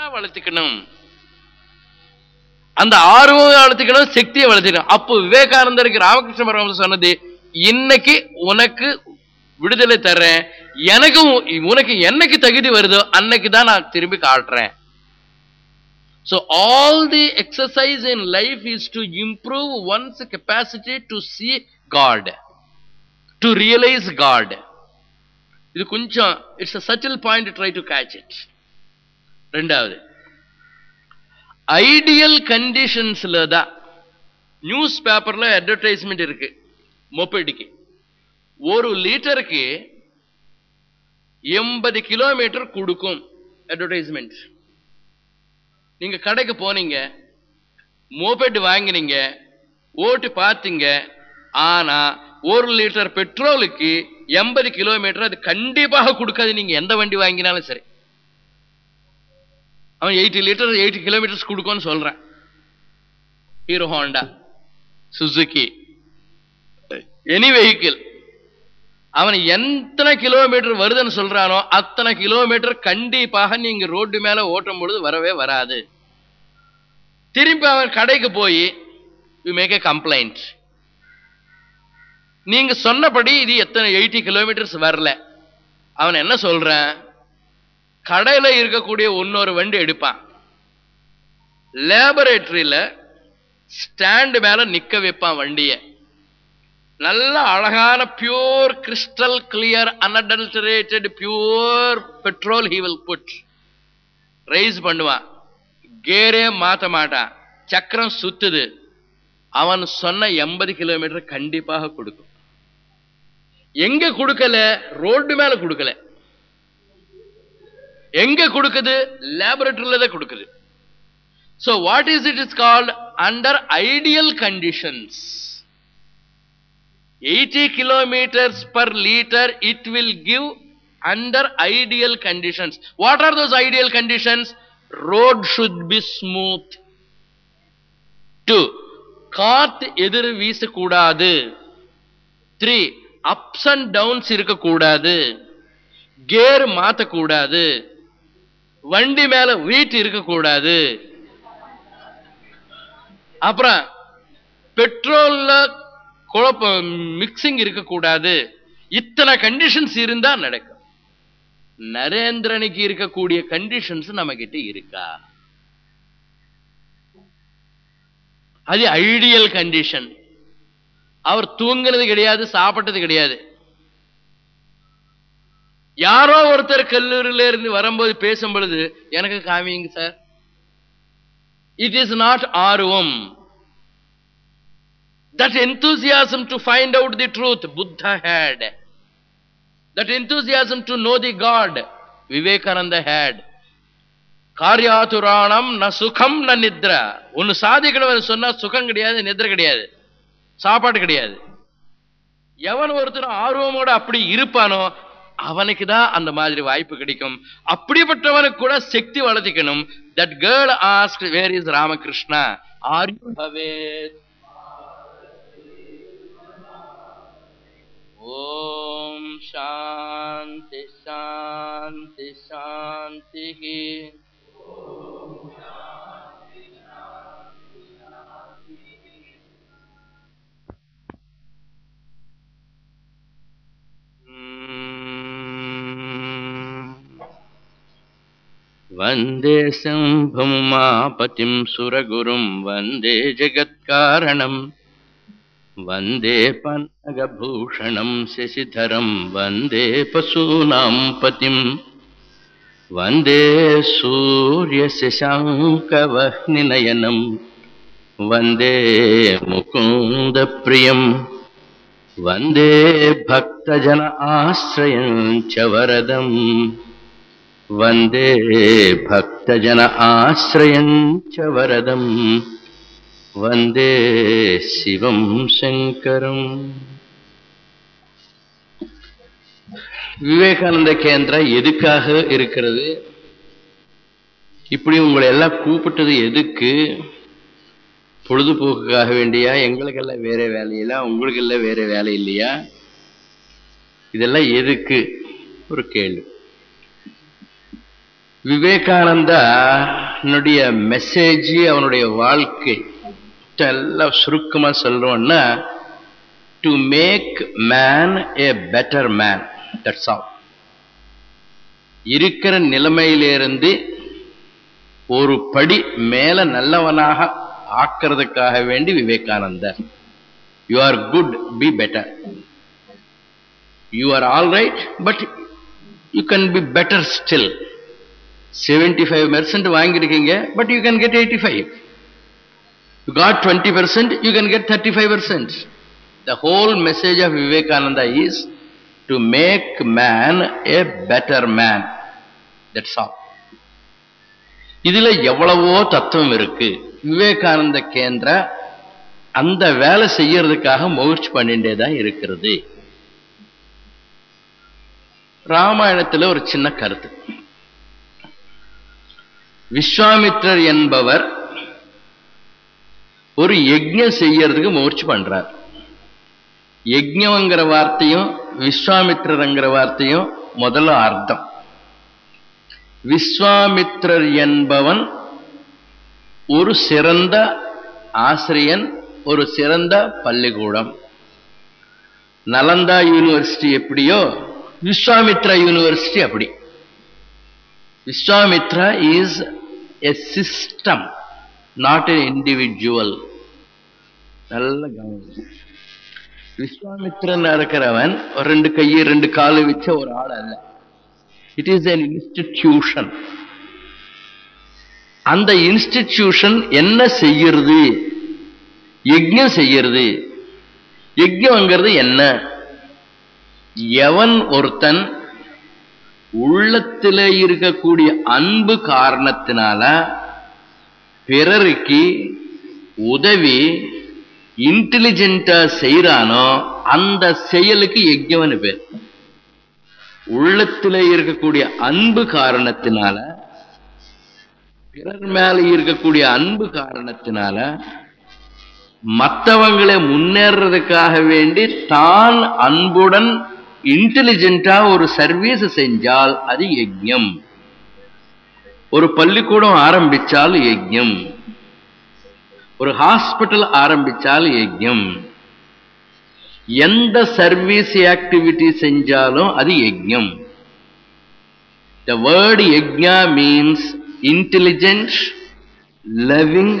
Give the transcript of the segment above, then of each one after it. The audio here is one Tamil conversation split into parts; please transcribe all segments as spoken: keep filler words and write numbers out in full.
தான் வளர்த்துக்கணும், அந்த ஆர்வம் வளர்த்துக்கணும், சக்தியை வளர்த்துக்கணும். அப்போ விவேகானந்தருக்கு ராமகிருஷ்ண பரமஹம்சர் சொன்னது, இன்னைக்கு உனக்கு விடுதலை தர்றேன், எனக்கும் உனக்கு என்னைக்கு தகுதி வருதோ அன்னைக்கு தான் நான் திரும்பி காட்டுறேன். So all the exercise in life is to improve one's capacity to see God, to realize God. Idu konja, it's a subtle point, try to catch it. Rendavathu ideal conditions la da newspaper la advertisement irukku, moped ku ஒரு லிட்டருக்கு எண்பது கிலோமீட்டர் கொடுக்கும் அட்வர்டைஸ்மெண்ட். நீங்க கடைக்கு போனீங்க, மோபெட் வாங்கினீங்க, ஓட்டு பார்த்தீங்க, ஆனா ஒரு லிட்டர் பெட்ரோலுக்கு எண்பது கிலோமீட்டர் அது கண்டிப்பாக கொடுக்காது. நீங்க எந்த வண்டி வாங்கினாலும் சரி, அவன் எயிட்டி லிட்டர் எயிட்டி கிலோமீட்டர்ஸ் கொடுக்கும்னு சொல்றான். Hero Honda, Suzuki, any vehicle அவன் எத்தனை கிலோமீட்டர் வருதுன்னு சொல்றானோ அத்தனை கிலோமீட்டர் கண்டிப்பாக நீங்க ரோடு மேல ஓட்டும் பொழுது வரவே வராது. திரும்பி அவன் கடைக்கு போய் யூ மேக் எ கம்ப்ளைண்ட், நீங்க சொன்னபடி இது எத்தனை எயிட்டி கிலோமீட்டர்ஸ் வரல. அவன் என்ன சொல்றான், கடையில இருக்கக்கூடிய இன்னொரு வண்டி எடுப்பான், லேபரேட்டரியில ஸ்டாண்டு மேல நிக்க வைப்பான் வண்டியை, நல்ல அழகான pure crystal clear unadulterated pure petrol he will put, rice பண்ணுவான், கேரே மாற்ற மாட்டான், சக்கரம் சுத்துது, அவன் சொன்ன எண்பது கிலோமீட்டர் கண்டிப்பாக கொடுக்கும். எங்க கொடுக்கல, ரோடு மேல கொடுக்கல, எங்க கொடுக்குது, லேபரேட்டரியில தான் கொடுக்குது. So what is it is called under ideal conditions. eighty kilometers per liter it will give under ideal conditions. What are those ideal conditions? Road should be smooth. two. Cart edhir veesa koodadu. three. Ups and downs irukka koodadu. Gear maatha koodadu. Vandi mela weight irukka koodadu. Apra petrol la குழப்பம் மிக்சிங் இருக்கக்கூடாது. இத்தனை கண்டிஷன்ஸ் இருந்தா நடக்கும். நரேந்திரனுக்கு இருக்கக்கூடிய கண்டிஷன்ஸ் நம்ம கிட்ட இருக்கா? அது ஐடியல் கண்டிஷன். அவர் தூங்குறது கிடையாது, சாப்பிட்டது கிடையாது. யாரோ ஒருத்தர் கல்லூரியில இருந்து வரும்போது பேசும் பொழுது எனக்கு காமிங்க சார், இட் இஸ் நாட் ஆர்வம். That enthusiasm to find out the truth Buddha had, that enthusiasm to know the God Vivekananda had. Karyaturanam na sukham na nidra, onu saadhikanavan sonna sukham kediyadu, nidra kediyadu, saapadu kediyadu. Yavan oruthana aaruvamoda appadi irupano avanukku da andha maadhiri vaaipu kedikum. Appidipattavanukku kuda shakti valadhikanum. That girl asked, where is Ramakrishna? Are you aware? Om Shanti Shanti Shanti. Om Shanti Shanti Shanti. Mm. Vande Sambhum Mahapatim Suragurum Vande Jagatkaranam வந்தே பன்னகபூஷணம் சசிதரம் வந்தே பசூனாம் பதிம் வந்தே சூரிய சசாங்கவஹ்னி நயனம் வந்தே முகுந்த பிரியம் வந்தே பக்தஜன ஆஸ்ரயம் ச வரதம் வந்தே பக்தஜன ஆஸ்ரயம் ச வரதம் வந்தே சிவம் சங்கரம். விவேகானந்த கேந்திரா எதுக்காக இருக்கிறது? இப்படி உங்களை எல்லாம் கூப்பிட்டது எதுக்கு? பொழுதுபோக்குக்காக வேண்டியா? எங்களுக்கெல்லாம் வேற வேலையில, உங்களுக்கு எல்லாம் வேற வேலை இல்லையா? இதெல்லாம் எதுக்கு ஒரு கேள்வி. விவேகானந்தா என்னுடைய மெசேஜ், அவனுடைய வாழ்க்கை எல்லாம் சுருக்கமாக சொல்கிறோன்னா, to make man a better man, that's all. இருக்கிற நிலைமையிலிருந்து ஒரு படி மேலே நல்லவனாக ஆக்கிறதுக்காக வேண்டி விவேகானந்தர், you are good, be better. You are all right, but you can be better still. Seventy five percent வாங்கியிருக்கீங்க, but you can get eighty five. You got twenty percent, you can get thirty-five percent. The whole message of Vivekananda is to make man a better man. That's all. Idhila evvalavo tattvam irukku. Vivekananda Kendra andha vela seiyiradhukaga mugarchi panninde da irukkirathu. Ramayanathile oru chinna karuthu. Vishwamitra enbavar ஒரு யஜ்ஞம் செய்யறதுக்கு முயற்சி பண்றார். யஜ்ஞங்கிற வார்த்தையும் விஸ்வாமித்ரங்கிற வார்த்தையும் முதல்ல அர்த்தம். விஸ்வாமித்ரர் என்பவன் ஒரு சிறந்த ஆசிரியன், ஒரு சிறந்த பள்ளிக்கூடம். நலந்தா யூனிவர்சிட்டி எப்படியோ விஸ்வாமித்ரா யூனிவர்சிட்டி அப்படி. Vishwamitra is a system, not an individual. நல்ல கவனம். விஸ்வாமித்ரன் இருக்கிறவன் ஒரு ரெண்டு கையை ரெண்டு காலு வச்ச ஒரு ஆள் அல்ல. It is an institution. அந்த இன்ஸ்டிடியூஷன் என்ன செய்யறது? யஜ்ஞம் செய்யறது. யஜ்ஞம்ங்கிறது என்ன? எவன் ஒருத்தன் உள்ளத்தில் இருக்கக்கூடிய அன்பு காரணத்தினால பிறருக்கு உதவி இன்டெலிஜென்டா செய்யறானோ அந்த செயலுக்கு யஜ்ஞம்னு பேர். உள்ளத்தில் இருக்கக்கூடிய அன்பு காரணத்தினால, பிறர் மேல இருக்கக்கூடிய அன்பு காரணத்தினால மற்றவங்களை முன்னேறதுக்காக வேண்டி தான் அன்புடன் இன்டெலிஜென்டா ஒரு சர்வீஸ் செஞ்சால் அது யஜ்ஞம். ஒரு பள்ளிக்கூடம் ஆரம்பிச்சால் யஜ்ஞம், ஒரு ஹாஸ்பிட்டல் ஆரம்பிச்சால் யஜ்ஞம், எந்த சர்வீஸ் ஆக்டிவிட்டி செஞ்சாலும் அது யஜ்ஞம். The word yajna means intelligent, loving,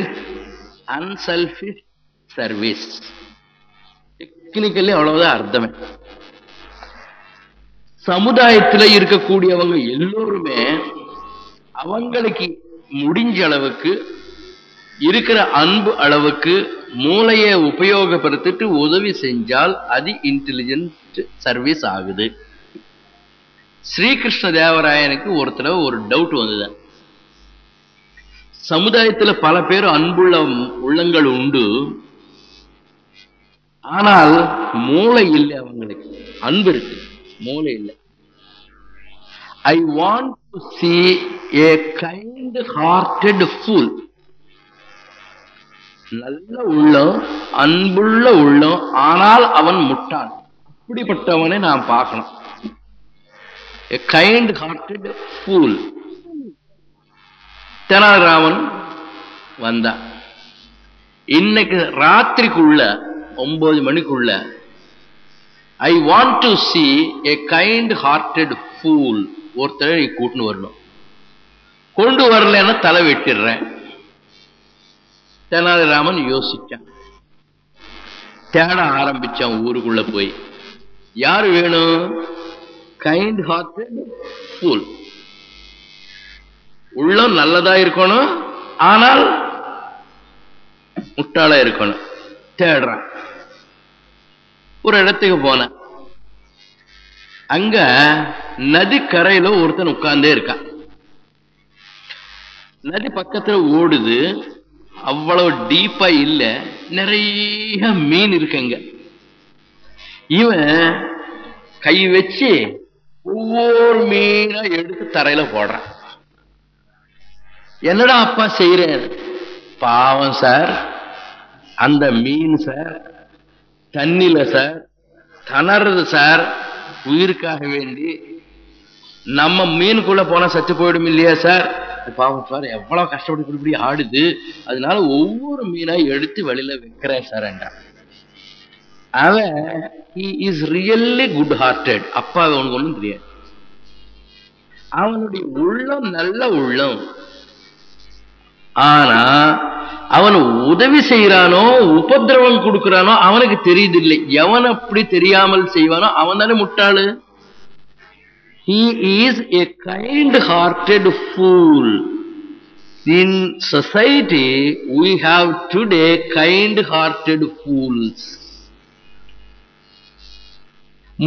unselfish service. Technically அவ்வளவுதான் அர்த்தமே. சமுதாயத்தில் இருக்கக்கூடியவங்க எல்லோருமே அவங்களுக்கு முடிஞ்ச அளவுக்கு இருக்கிற அன்பு அளவுக்கு மூளையை உபயோகப்படுத்திட்டு உதவி செஞ்சால் அது இன்டெலிஜென்ட் சர்வீஸ் ஆகுது. ஸ்ரீகிருஷ்ண தேவராயனுக்கு ஒரு தடவை ஒரு டவுட் வந்தது. சமுதாயத்தில் பல பேர் அன்புள்ள உள்ளங்கள் உண்டு, ஆனால் மூளை இல்லை அவங்களுக்கு. அன்பு இருக்கு, மூளை இல்லை. I want to see a kind-hearted fool. நல்ல உள்ளம், அன்புள்ள உள்ளம், ஆனால் அவன் முட்டாள். அப்படிப்பட்டவனை நாம் பார்க்கணும். A kind-hearted fool. தெனாலிராமன் வந்தான். இன்னைக்கு ராத்திரிக்குள்ள ஒன்பது மணிக்குள்ள I want to see a kind-hearted fool. ஒருத்தரை நீ கூட்டுன்னு வரணும். கொண்டு வரலன்னா தலை வெட்டிடுறேன். தெனாலிராமன் யோசிச்சான், தேட ஆரம்பிச்சான். ஊருக்குள்ள போய் யார் வேணும்? Kind hearted fool. உள்ளம் நல்லதா இருக்கணும், ஆனால் முட்டாளா இருக்கணும். தேடுறான். ஒரு இடத்துக்கு போனேன். அங்க நதி கரையில ஒருத்தன் உட்கார்ந்தே இருக்கான். நதி பக்கத்துல ஓடுது, அவ்வளவு டீப்பா இல்ல, நிறைய மீன் இருக்குங்க. இவன் கை வச்சு ஒவ்வொரு மீனா எடுத்து தரையில போடுறான். என்னடா அப்பா செய்யறேன்? பாவம் சார், அந்த மீன் சார் தண்ணில சார் தணறது சார், உயிருக்காக வேண்டி நம்ம மீனுக்குள்ள போனா சத்து போயிடும் இல்லையா சார்? பாவம் சார், எவ்வளவு கஷ்டப்பட்டு இப்படி இப்படி ஆடுது, அதனால ஒவ்வொரு மீனா எடுத்து வெளியில வைக்கிறேன் சார் என்றான். அவன் இஸ் ரியல்லி குட் ஹார்ட்டட். அப்பா அவனுக்கு ஒன்றும் தெரியாது. அவனுடைய உள்ளம் நல்ல உள்ளம். ஆனா அவன் உதவி செய்யறானோ உபதிரவம் கொடுக்கிறானோ அவனுக்கு தெரியுதில்லை. எவன் அப்படி தெரியாமல் செய்வானோ அவன் தானே முட்டாளு. He is a kind-hearted fool. In society we have today kind-hearted fools.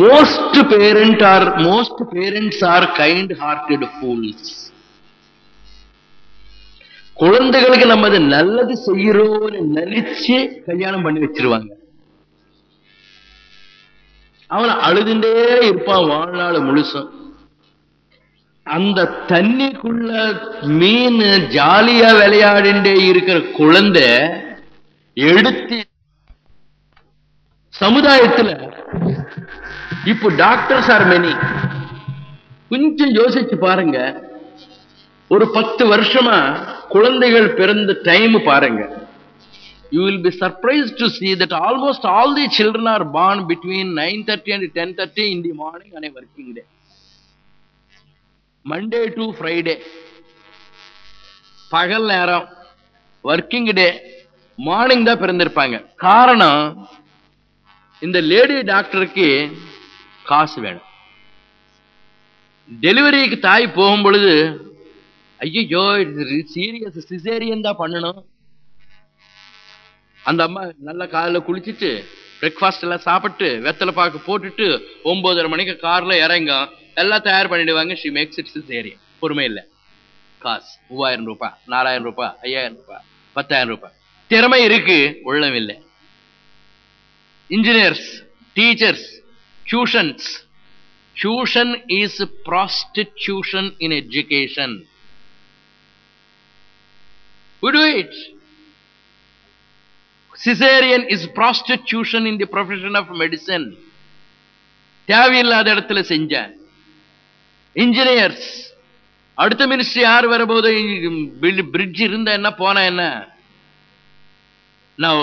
Most parents are most parents are kind-hearted fools. குழந்தைகளுக்கு நம்ம அது நல்லது செய்யறோம்னு நினைச்சு கல்யாணம் பண்ணி வச்சிருவாங்க. அவன் அழுதுண்டே இருப்பான் வாழ்நாள் முழுசும். அந்த தண்ணிக்குள்ள மீன் ஜாலியா விளையாடிண்டே இருக்கிற குழந்தை எடுத்து சமுதாயத்துல இப்ப டாக்டர்ஸ் ஆர் மெனி. கொஞ்சம் யோசிச்சு பாருங்க, ஒரு பத்து வருஷமா குழந்தைகள் பிறந்த டைம் பாருங்க. You will be surprised to see that almost all the children are born between nine thirty and ten thirty in the morning on a working day, Monday to Friday. பகல் நேரம் working day, morning தான் பிறந்திருப்பாங்க. காரணம், இந்த லேடி டாக்டருக்கு காசு வேணும். டெலிவரிக்கு தாய் போகும் பொழுது ஐயோ சீரியஸ் சிசேரியன் தான் பண்ணணும். அந்த அம்மா நல்லா காலைல குளிச்சுட்டு பிரேக்ஃபாஸ்ட் எல்லாம் சாப்பிட்டு வெத்தலை பாக்கு போட்டுட்டு ஒன்பதரை மணிக்கு கார்ல இறங்கும், எல்லாம் தயார் பண்ணிடுவாங்க. She makes it caesarean. பொறுமை இல்லை, காசு மூவாயிரம் ரூபாய் நாலாயிரம் ரூபாய் ஐயாயிரம் ரூபாய் பத்தாயிரம் ரூபாய். திறமை இருக்கு, உள்ளம் இல்லை. Engineers, teachers, tuitions. Tuition is prostitution in education. We do it. Cesarean is prostitution in the profession of medicine. தேவையில்லாத இடத்துல செஞ்ச இன்ஜினியர்ஸ். அடுத்த மினிஸ்ட்ரி யார் வரும்போது பிரிட்ஜ் இருந்தா என்ன போனா என்ன? Now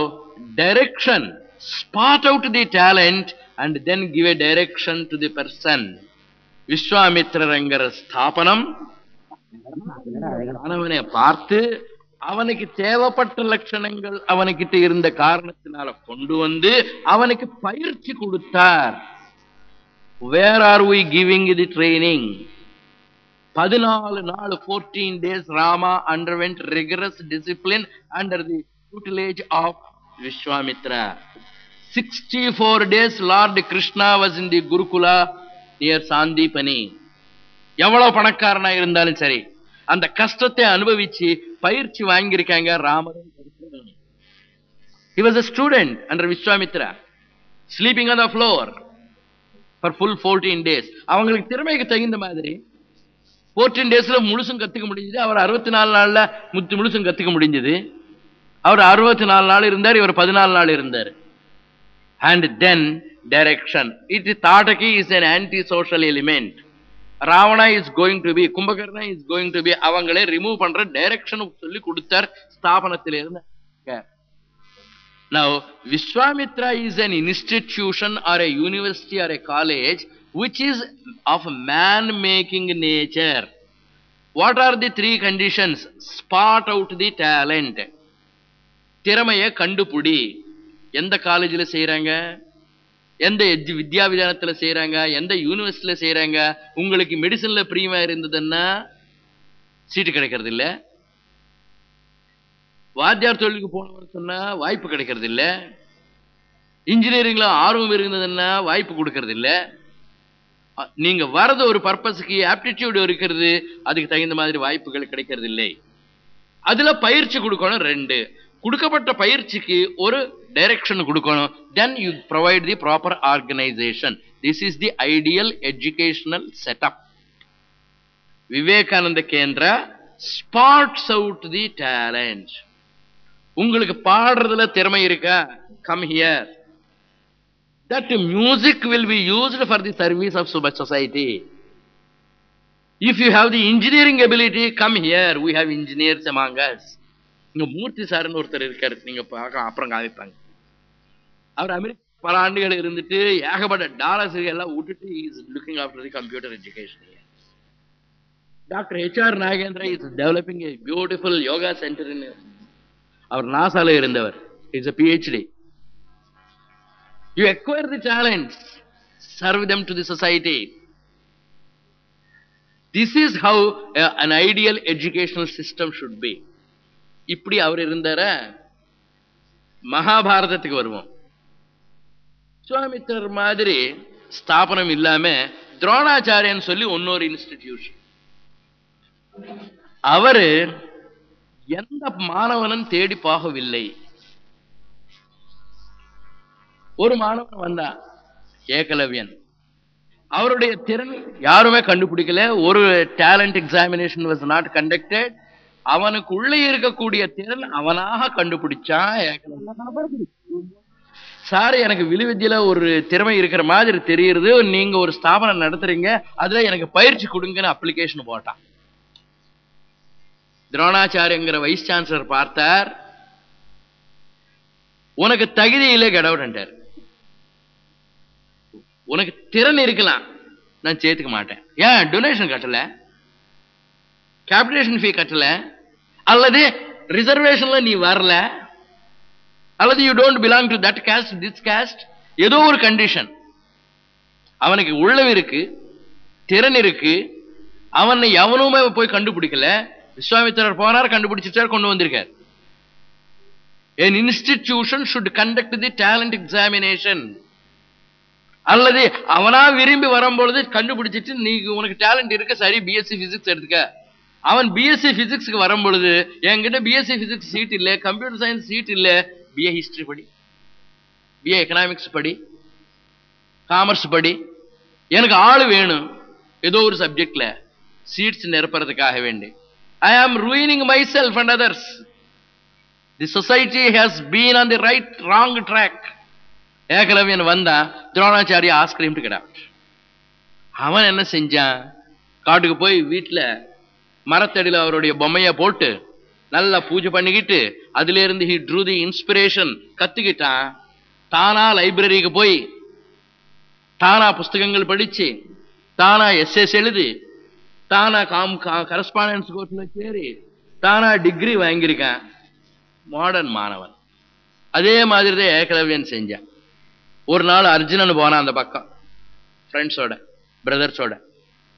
direction, spot out the talent and then give a direction to the person. Vishwamitra ரங்கர ஸ்தாபனம். அவனை பார்த்து அவனுக்கு தேவைப்பட்ட லட்சணங்கள் அவனுக்கிட்ட இருந்த காரணத்தினால கொண்டு வந்து அவனுக்கு பயிற்சி கொடுத்தார். Where are we giving the training? பதினாலு நாள் fourteen days Rama underwent rigorous discipline under the tutelage of Vishwamitra. sixty-four days Lord Krishna was in the Gurukula near Sandipani. எவ்வளவு பணக்காரனா இருந்தாலும் சரி அந்த கஷ்டத்தை அனுபவிச்சு பயிற்சி வாங்கியிருக்காங்க ராமரும். He was a student under Vishwamitra, sleeping on the floor for full fourteen days. அவங்களுக்கு திறமைக்கு தகுந்த மாதிரி fourteen daysல முழுசும் கத்துக்க முடிஞ்சது. அவர் அறுபத்தி நாலு நாள்ல முத்து முழுசும் கத்துக்க முடிஞ்சது. அவர் அறுபத்தி நாலு நாள் இருந்தார், இவர் பதினாலு நாள் இருந்தார். And then direction. It Tataki is an anti-social element. Ravana is going to be, Kumbhakarna is going to be. அவங்களே ரிமூவ் பண்ற டைரக்ஷன் சொல்லி கொடுத்தார் ஸ்தாபனத்திலிருந்து. Now Vishwamitra is an institution or a university or a college which is of man making nature. What are the three conditions? Spot out the talent. திறமையை கண்டுபிடி. எந்த காலேஜ்ல செய்றாங்க, எந்த வித்யா விதானத்துல செய்யறாங்க, எந்த யூனிவர்சிட்டியில செய்யறாங்க. உங்களுக்கு மெடிசன்ல பிரியமா இருந்ததுன்னா சீட்டு கிடைக்கிறது இல்ல, வாத்தியார் தொழிலுக்கு போனவர் சொன்னா வாய்ப்பு கிடைக்கிறது இல்ல, இன்ஜினியரிங்ல ஆர்வம் இருந்ததுன்னா வாய்ப்பு கொடுக்கறது இல்ல. நீங்க வரது ஒரு பர்பஸுக்கு ஆப்டிடியூடு இருக்கிறது, அதுக்கு தகுந்த மாதிரி வாய்ப்புகள் கிடைக்கிறது இல்லை. அதுல பயிற்சி கொடுக்கணும். ரெண்டு, கொடுக்கப்பட்ட பயிற்சிக்கு ஒரு direction கொடுக்கணும். Then you provide the proper organization. This is the ideal educational setup. Vivekananda Kendra spots out the talent. உங்களுக்கு பாடுறதுல திறமை இருக்கா? Come here. That music will be used for the service of society. If you have the engineering ability, come here. We have engineers among us. You Murthy Saran ஒருத்தர் இருக்காரு, நீங்க அப்புறம் காவிப்பாங்க. அவர் அமெரிக்கா பல ஆண்டுகள் இருந்துட்டு ஏகப்பட்ட டாலர்ஸ் எல்லாம் விட்டுட்டு is looking after the computer education. Doctor H R Nagendra is developing a beautiful yoga centre. அவர் நாசால இருந்தவர், is a PhD. You acquire the talents, serve them to the society. This is how uh, an ideal educational system should be. இப்படி அவர் இருந்தார மகாபாரதத்துக்கு வருவோம். விஸ்வாமித்தர் மாதிரி ஸ்தாபனம் இல்லாம துரோணாச்சாரியன் சொல்லி இன்னொரு இன்ஸ்டிடியூஷன். அவரு எந்த மாணவனும் தேடி போகவில்லை. ஒரு மாணவன் வந்தான், ஏகலவ்யன். அவருடைய திறன் யாருமே கண்டுபிடிக்கல. ஒரு talent examination was not conducted. அவனுக்கு உள்ளே இருக்கக்கூடிய திறன் அவனாக கண்டுபிடிச்சான். சார், எனக்கு விலுவித்தியில ஒரு திறமை இருக்கிற மாதிரி தெரியுது, நீங்க ஒரு ஸ்தாபனம் நடத்துறீங்க, அதுல எனக்கு பயிற்சி கொடுங்கன்னு அப்ளிகேஷன் போட்டான். துரோணாச்சாரியங்கிற வைஸ் சான்சலர் பார்த்தார், உனக்கு தகுதியிலே கடவுட்டார். உனக்கு திறன் இருக்கலாம், நான் சேர்த்துக்க மாட்டேன். ஏன் டொனேஷன் கட்டல, கேபிடேஷன் ஃபீ கட்டல, அல்லது ரிசர்வேஷன்ல நீ வரல, அல்லது you don't belong to that caste, this caste, ஏதோ ஒரு கண்டிஷன். அவனுக்கு உள்ளம் இருக்கு, திறன் இருக்கு, அவனை எவனுமே போய் கண்டுபிடிக்கல. விஸ்வாமித்திரர் போனார், கண்டுபிடிச்சிட்டார், கொண்டு வந்திருக்கார். An institution should conduct the talent examination. அல்லது அவனா விரும்பி வரும்பொழுது கண்டுபிடிச்சிட்டு நீ உனக்கு டேலண்ட் இருக்க, சரி பிஎஸ்சி பிசிக்ஸ் எடுத்துக்க. அவன் பிஎஸ்சி பிசிக்ஸ்க்கு வரும்பொழுது என்கிட்ட பிஎஸ்சி பிசிக்ஸ் சீட் இல்லை, கம்ப்யூட்டர் சயின்ஸ் சீட் இல்லை, பிஏ ஹிஸ்டரி படி, பிஏ எக்கனாமிக்ஸ் படி, காமர்ஸ் படி, எனக்கு ஆள் வேணும் ஏதோ ஒரு சப்ஜெக்ட்ல சீட்ஸ் நிரப்புறதுக்காக வேண்டி. I am ruining my self and others. The society has been on the right wrong track. ஏகலவ்யன் வந்தான், துரோணாச்சாரிய ஆஸ்கிரீம்ட்டு கிடான். அவன் என்ன செஞ்சான், காட்டுக்கு போய் வீட்டில் மரத்தடியில் அவருடைய பொம்மையை போட்டு நல்லா பூஜை பண்ணிக்கிட்டு அதுலேருந்து ஹி ட்ரூ தி இன்ஸ்பிரேஷன் கற்றுக்கிட்டான். தானா லைப்ரரிக்கு போய் தானா புஸ்தகங்கள் படித்து, தானா எஸ்எஸ் எழுதி, தானா காம் கரஸ்பாண்டன்ஸ் கோர்ஸில் சேரி, தானா டிகிரி வாங்கியிருக்கான். மாடர்ன் மாணவன். அதே மாதிரி தான் ஏகலவ்யன் செஞ்சான். ஒரு நாள் அர்ஜுனன் போனான், அந்த பக்கம் ஃப்ரெண்ட்ஸோட பிரதர்ஸோட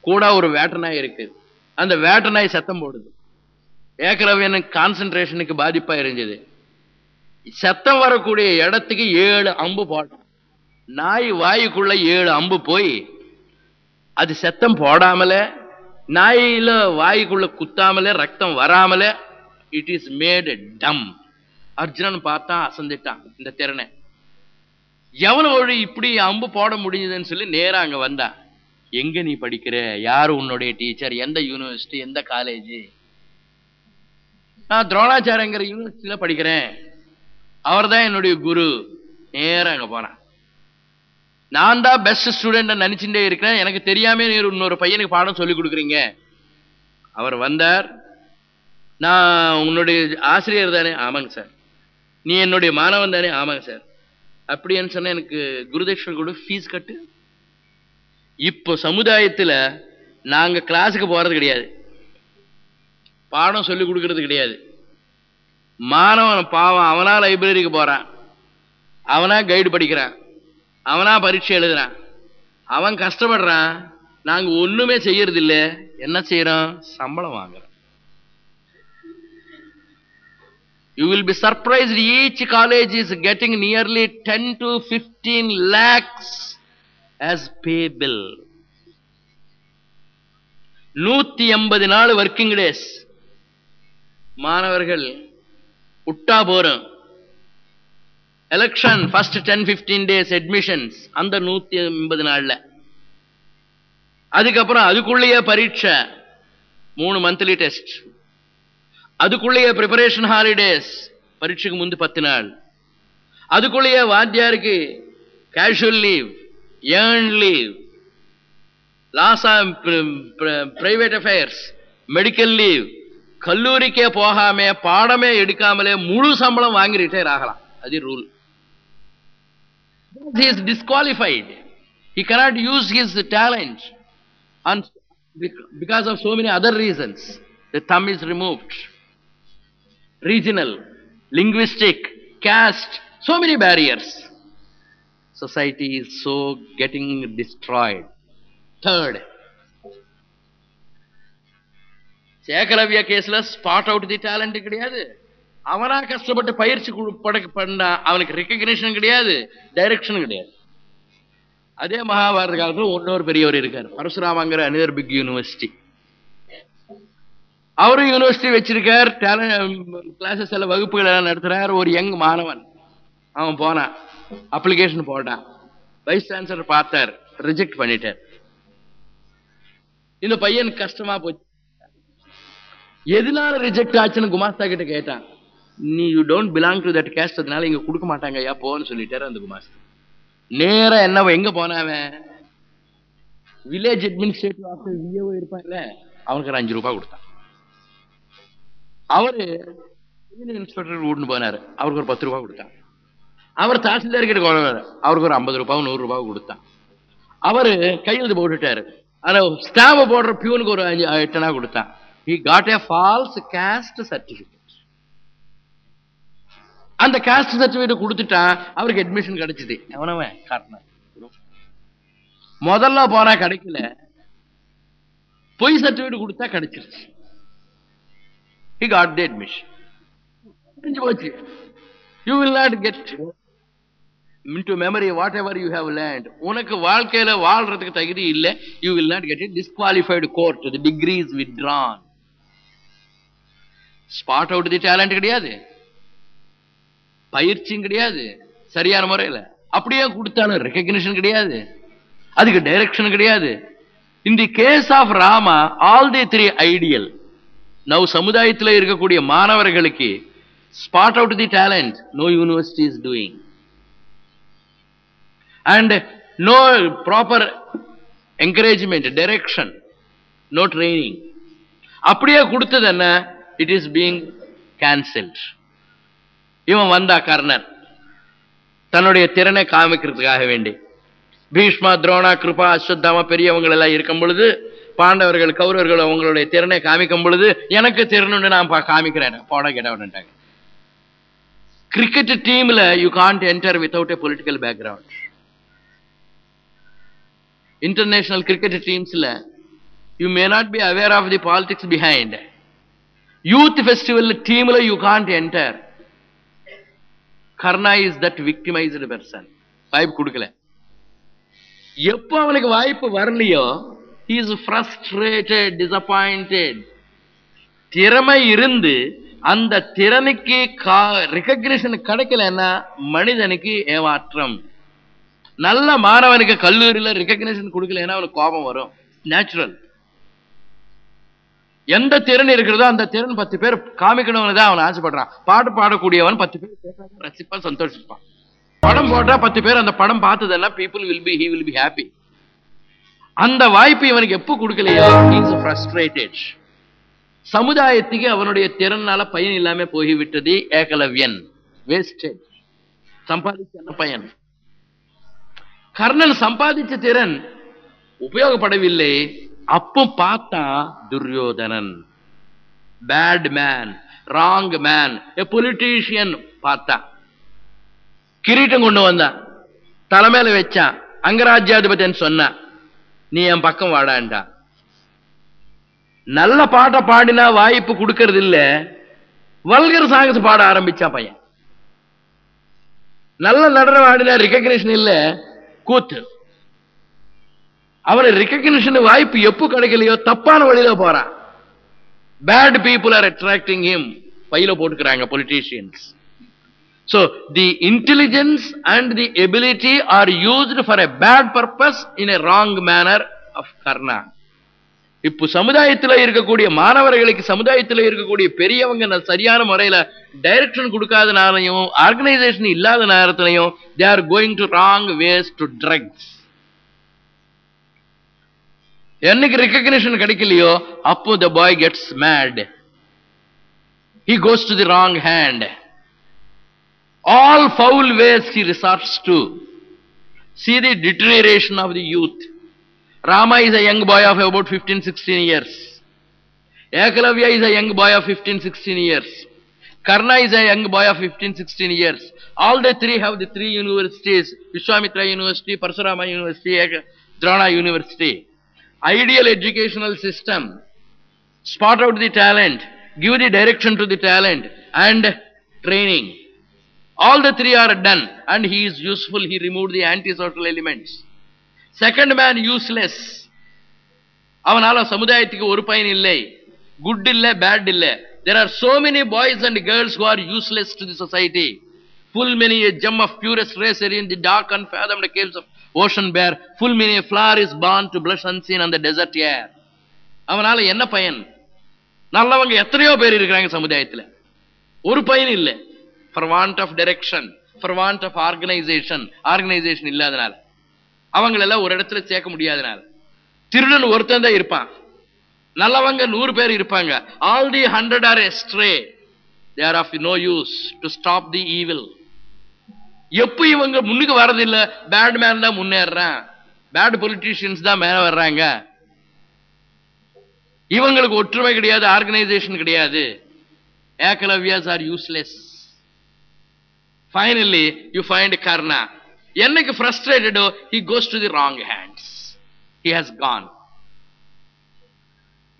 கூட ஒரு வேட்டனாய் இருக்குது. அந்த வேட்டனாய் சத்தம் போடுது. ஏகலவ்யன் கான்சன்ட்ரேஷனுக்கு பாதிப்பாக இருந்தது. சத்தம் வரக்கூடிய இடத்துக்கு ஏழு அம்பு போட்டான். நாய் வாயுக்குள்ள ஏழு அம்பு போய் அது சத்தம் போடாமல, நாயில வாயுக்குள்ள குத்தாமல, ரத்தம் வராமல, இட் இஸ் மேட் டம். அர்ஜுனன் பார்த்தா அசந்துட்டான். இந்த திறனை எவனோடு இப்படி அம்பு போட முடிஞ்சதுன்னு சொல்லி நேரா அங்க வந்தா. எங்க நீ படிக்கிற, யாரு உன்னுடைய டீச்சர், எந்த யூனிவர்சிட்டி, எந்த காலேஜ்? நான் துரோணாச்சாரியங்கிற யூனிவர்சிட்டியில படிக்கிறேன், அவர் தான் என்னுடைய குரு. நேரா அங்க போறான். நான் தான் பெஸ்ட் ஸ்டூடெண்ட் நினைச்சுட்டே இருக்கிறேன், எனக்கு தெரியாம நீர் இன்னொரு பையனுக்கு பாடம் சொல்லி கொடுக்குறீங்க. அவர் வந்தார், நான் உன்னுடைய ஆசிரியர் தானே? ஆமாங்க சார். நீ என்னுடைய மாணவன் தானே? ஆமாங்க சார். அப்படின்னு சொன்னால் எனக்கு குருதட்சணை கூட ஃபீஸ் கட்டு. இப்போ சமுதாயத்தில் நாங்கள் கிளாஸுக்கு போகிறது கிடையாது, பாடம் சொல்லி கொடுக்கறது கிடையாது. மாணவன் பாவம் அவனா லைப்ரரிக்கு போகிறான், அவனா கைடு படிக்கிறான், அவனா பரீட்சை எழுதுறான், அவன் கஷ்டப்படுறான். நாங்கள் ஒன்றுமே செய்யறதில்ல. என்ன செய்கிறோம்? சம்பளம் வாங்குறோம். You will be surprised, each college is getting nearly ten to fifteen lakhs as pay bill. நூற்று எண்பது நாள் working days. மாணவர்கள் உட்டா போறோம். election first ten to fifteen days admissions, அந்த நூற்று எண்பது நாள்ல. அதுக்கப்புறம் அதுக்குள்ளேயே பரீட்சை, மூணு மந்த்லி டெஸ்ட், அதுக்குள்ளேயே ப்ரிப்பரேஷன் ஹாலிடேஸ், பரீட்சைக்கு முந்து பத்து நாள், அதுக்குள்ளேயே வாத்தியாருக்கு casual leave, earn leave, loss of private affairs, medical leave, கல்லூரிக்கே போகாம பாடமே எடுக்காமலே முழு சம்பளம் வாங்கி ரிட்டையர் ஆகலாம். அது rule. He is disqualified. He cannot use his talent and because of so many other reasons. The thumb is removed. Regional, linguistic, caste, so many barriers. Society is so getting destroyed. Third, Ekalavya caseless spot out the talent kediyadu, avana kashtapattu payirchi panna avanukku recognition kediyadu, direction kediyadu. Adhe Mahabharata kalathula onnoru periyavar irukar, Parashuramaangra, another big university. Avaru university vechirukar, classes alla vagupugala nadatrar. Oru young manavan avan pona, application podan, vice chancellor paathar, reject pannitaar. இந்த பையன் கஷ்டமா போச்சு. எதனால ரிஜெக்ட் ஆச்சுன்னு குமாஸ்தா கிட்ட கேட்டான். நீ you don't belong to that caste, அதனால இங்க கொடுக்க மாட்டாங்க ஐயா போன்னு சொல்லிட்டாரு அந்த குமாஸ்தா. நேரா என்ன எங்க போனாவன், வில்லேஜ் அட்மினிஸ்ட்ரேட்டிவ் ஆஃபீஸ் விஏஓ இருப்பான்ல, அவனுக்கு அஞ்சு ரூபாய் கொடுத்தான். அவரு இன்ஸ்பெக்டர் கூட்டின்னு போனாரு, அவருக்கு ஒரு பத்து ரூபாய் கொடுத்தான். அவர் தாசில்தார் கிட்ட போனாரு, அவருக்கு ஒரு ஐம்பது ரூபாய் நூறு ரூபாய் கொடுத்தான். அவரு கையெழுத்து போட்டுட்டாரு, ஆனா ஸ்டாம்பு போடுற பியூனுக்கு ஒரு அஞ்சு எட்டனா கொடுத்தான். He got a false caste certificate. அந்த caste certificate கொடுத்துட்டான், அவருக்கு அட்மிஷன் கிடைச்சது. அவனவன் காரணம் முதல்ல போனா கிடைக்கல, பொய் சர்டிஃபிகேட் கொடுத்தா கிடைச்சிருச்சு. He got the admission. தெரிஞ்சு போச்சு. You will not get into memory whatever you have learned. Unakku vaalkaila vaalradhukku thagiri illa. You will not get a disqualified court. The degree is withdrawn. Spot out the talent kediyadu, payirching kediyadu, sariyana murayila apdiye kuduthana recognition kediyadu, adukku direction kediyadu. In the case of Rama, all the three ideal. Now samudayathile irukkuriya manavargalukku spot out the talent, no university is doing. And no proper encouragement, direction, no training. அப்படியே கொடுத்ததுன்னா it is being cancelled. இவன் வந்தா கர்ணன் தன்னுடைய திறனை காமிக்கிறதுக்காக வேண்டி, பீஷ்மா, துரோணா, கிருபா, அஸ்வத்தாம பெரியவங்க எல்லாம் இருக்கும் பொழுது, பாண்டவர்கள் கௌரவர்கள் அவங்களுடைய திறனை காமிக்கும் பொழுது, எனக்கு திறனுன்னு நான் காமிக்கிறேன் போட கேட்டாங்க. கிரிக்கெட் டீம்ல you can't enter without a political background. International cricket teams la you may not be aware of the politics behind. Youth festival team la you can't enter. Karna is that victimized person. Vibe kudukala, eppo avanukku vibe varliyo, he is frustrated, disappointed. திறமை இருந்து அந்த திறனுக்கு recognition கிடைக்கலன்னா மனிதனுக்கு ஏமாற்றம். நல்ல மாணவனுக்கு கல்லூரியில ரெகக்னிஷன் கொடுக்கலன்னா அவனுக்கு கோபம் வரும், நேச்சுரல். எந்த திறன் இருக்கிறதோ அந்த திறன் பத்து பேர் காமிக்கணும்னு தான் அவன் ஆசைப்படுறான். பாட்டு பாடக்கூடியவன் பத்து பேர் கேட்டாங்க, ரசிப்பான், சந்தோஷிப்பான். படம் போட்டா பத்து பேர் அந்த படம் பார்த்ததெல்லாம் people will be he will be happy. அந்த வாய்ப்பு இவனுக்கு எப்போ கொடுக்கலையோ ஹி இஸ் ஃப்ரஸ்ட்ரேட்டட். சமுதாயத்துக்கு அவனுடைய திறனால பயன் இல்லாம போய்விட்டது. ஏகலவ்யன் வேஸ்டேஜ், சம்பாதிச்ச பயன். கர்ணன் சம்பாதிச்ச திறன் உபயோகப்படவில்லை. அப்போ பார்த்தா Duryodhanan bad man, wrong man, a politician பார்த்தா. கிரீட்டம் கொண்டு வந்தான், தலைமையில வச்சான், அங்கராஜ்யாதிபதின்னு சொன்னான். நீ என் பக்கம் வாடான்டா. நல்ல பாட்டை பாடினா வாய்ப்பு கொடுக்கறது இல்ல, வல்கர் சாங்ஸ் பாட ஆரம்பிச்சா பையன். நல்ல நடன பாடினா ரெகக்னிஷன் இல்ல, கூத்து. அவனுக்கு ரெகக்னிஷன் வாய்ப்பு எப்போ கிடைக்கலையோ தப்பான வழியில போறான். Bad people are attracting him, பையில போட்டுக்கிறாங்க politicians. So the intelligence and the ability are used for a bad purpose in a wrong manner of Karna. இப்போ சமுதாயத்தில் இருக்கக்கூடிய மாணவர்களுக்கு சமுதாயத்தில் இருக்கக்கூடிய பெரியவங்க சரியான முறையில டைரக்ஷன் கொடுக்காதனாலையும் ஆர்கனைசேஷன் இல்லாத நேரத்திலையும் they are going to wrong ways to drugs. என்னைக்கு ரெகக்னிஷன் கிடைக்கலையோ அப்போ the boy gets mad. He goes to the wrong hand. All foul ways he resorts to. See the deterioration of the youth. Rama is a young boy of about fifteen sixteen years. Ekalavya is a young boy of fifteen sixteen years. Karna is a young boy of fifteen sixteen years. All the three have the three universities, Vishwamitra University, Parashurama University, Drona University. Ideal educational system, spot out the talent, give the direction to the talent and training. All the three are done and he is useful. He removed the antisocial elements. Second man useless. Avanala samudayattukku oru payan illai, good illa, bad illa. There are so many boys and girls who are useless to the society. Full many a gem of purest race in the dark unfathomed caves of ocean bear. Full many a flower is born to blush unseen on the desert air. Avanala enna payan? Nallavanga ethriyo per irukranga samudayathile, oru payan illa. For want of direction, for want of organization, organization illadanaal avangala ella oru edathile seka mudiyadanaal thirudan orthan da irpan. Nallavanga one hundred per irpanga. All the one hundred are astray. They are of no use to stop the evil. Eppu ivanga munnuku varadilla, bad man da munnerran, bad politicians da mena varranga. இவங்களுக்கு ஒற்றுமை கிடையாது, ஆர்கனைசேஷன் கிடையாது. Ekalavyas are useless. Finally you find Karna. என்னைக்கு ஃப்ரஸ்ட்ரேட்டடோ he goes to the wrong hands. He has gone.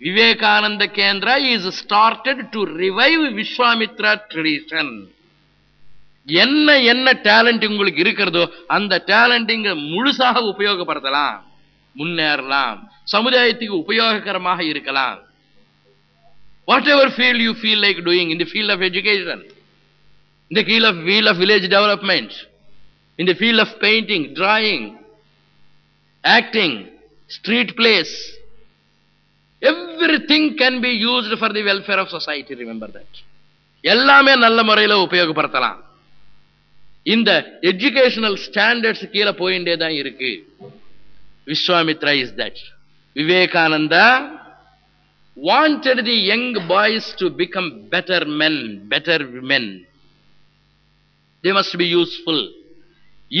Vivekananda Kendra is started to revive Vishwamitra tradition. என்ன என்ன டேலண்ட் உங்களுக்கு இருக்கிறதோ அந்த டேலண்டிங்க முழுசாக உபயோகப்படுத்தலாம், முன்னேறலாம், சமுதாயத்துக்கு உபயோககரமாக இருக்கலாம். whatever field you feel like doing, in the field of education, in the field of field of village development, in the field of painting, drawing, acting, street plays, everything can be used for the welfare of society. Remember that. எல்லாமே நல்ல முறையில உபயோகப்படுத்தலாம். இந்த educational standards கீழ போயிண்டே தான் இருக்கு. Vishwamitra is that. Vivekananda wanted the young boys to become better men, better women. They must be useful.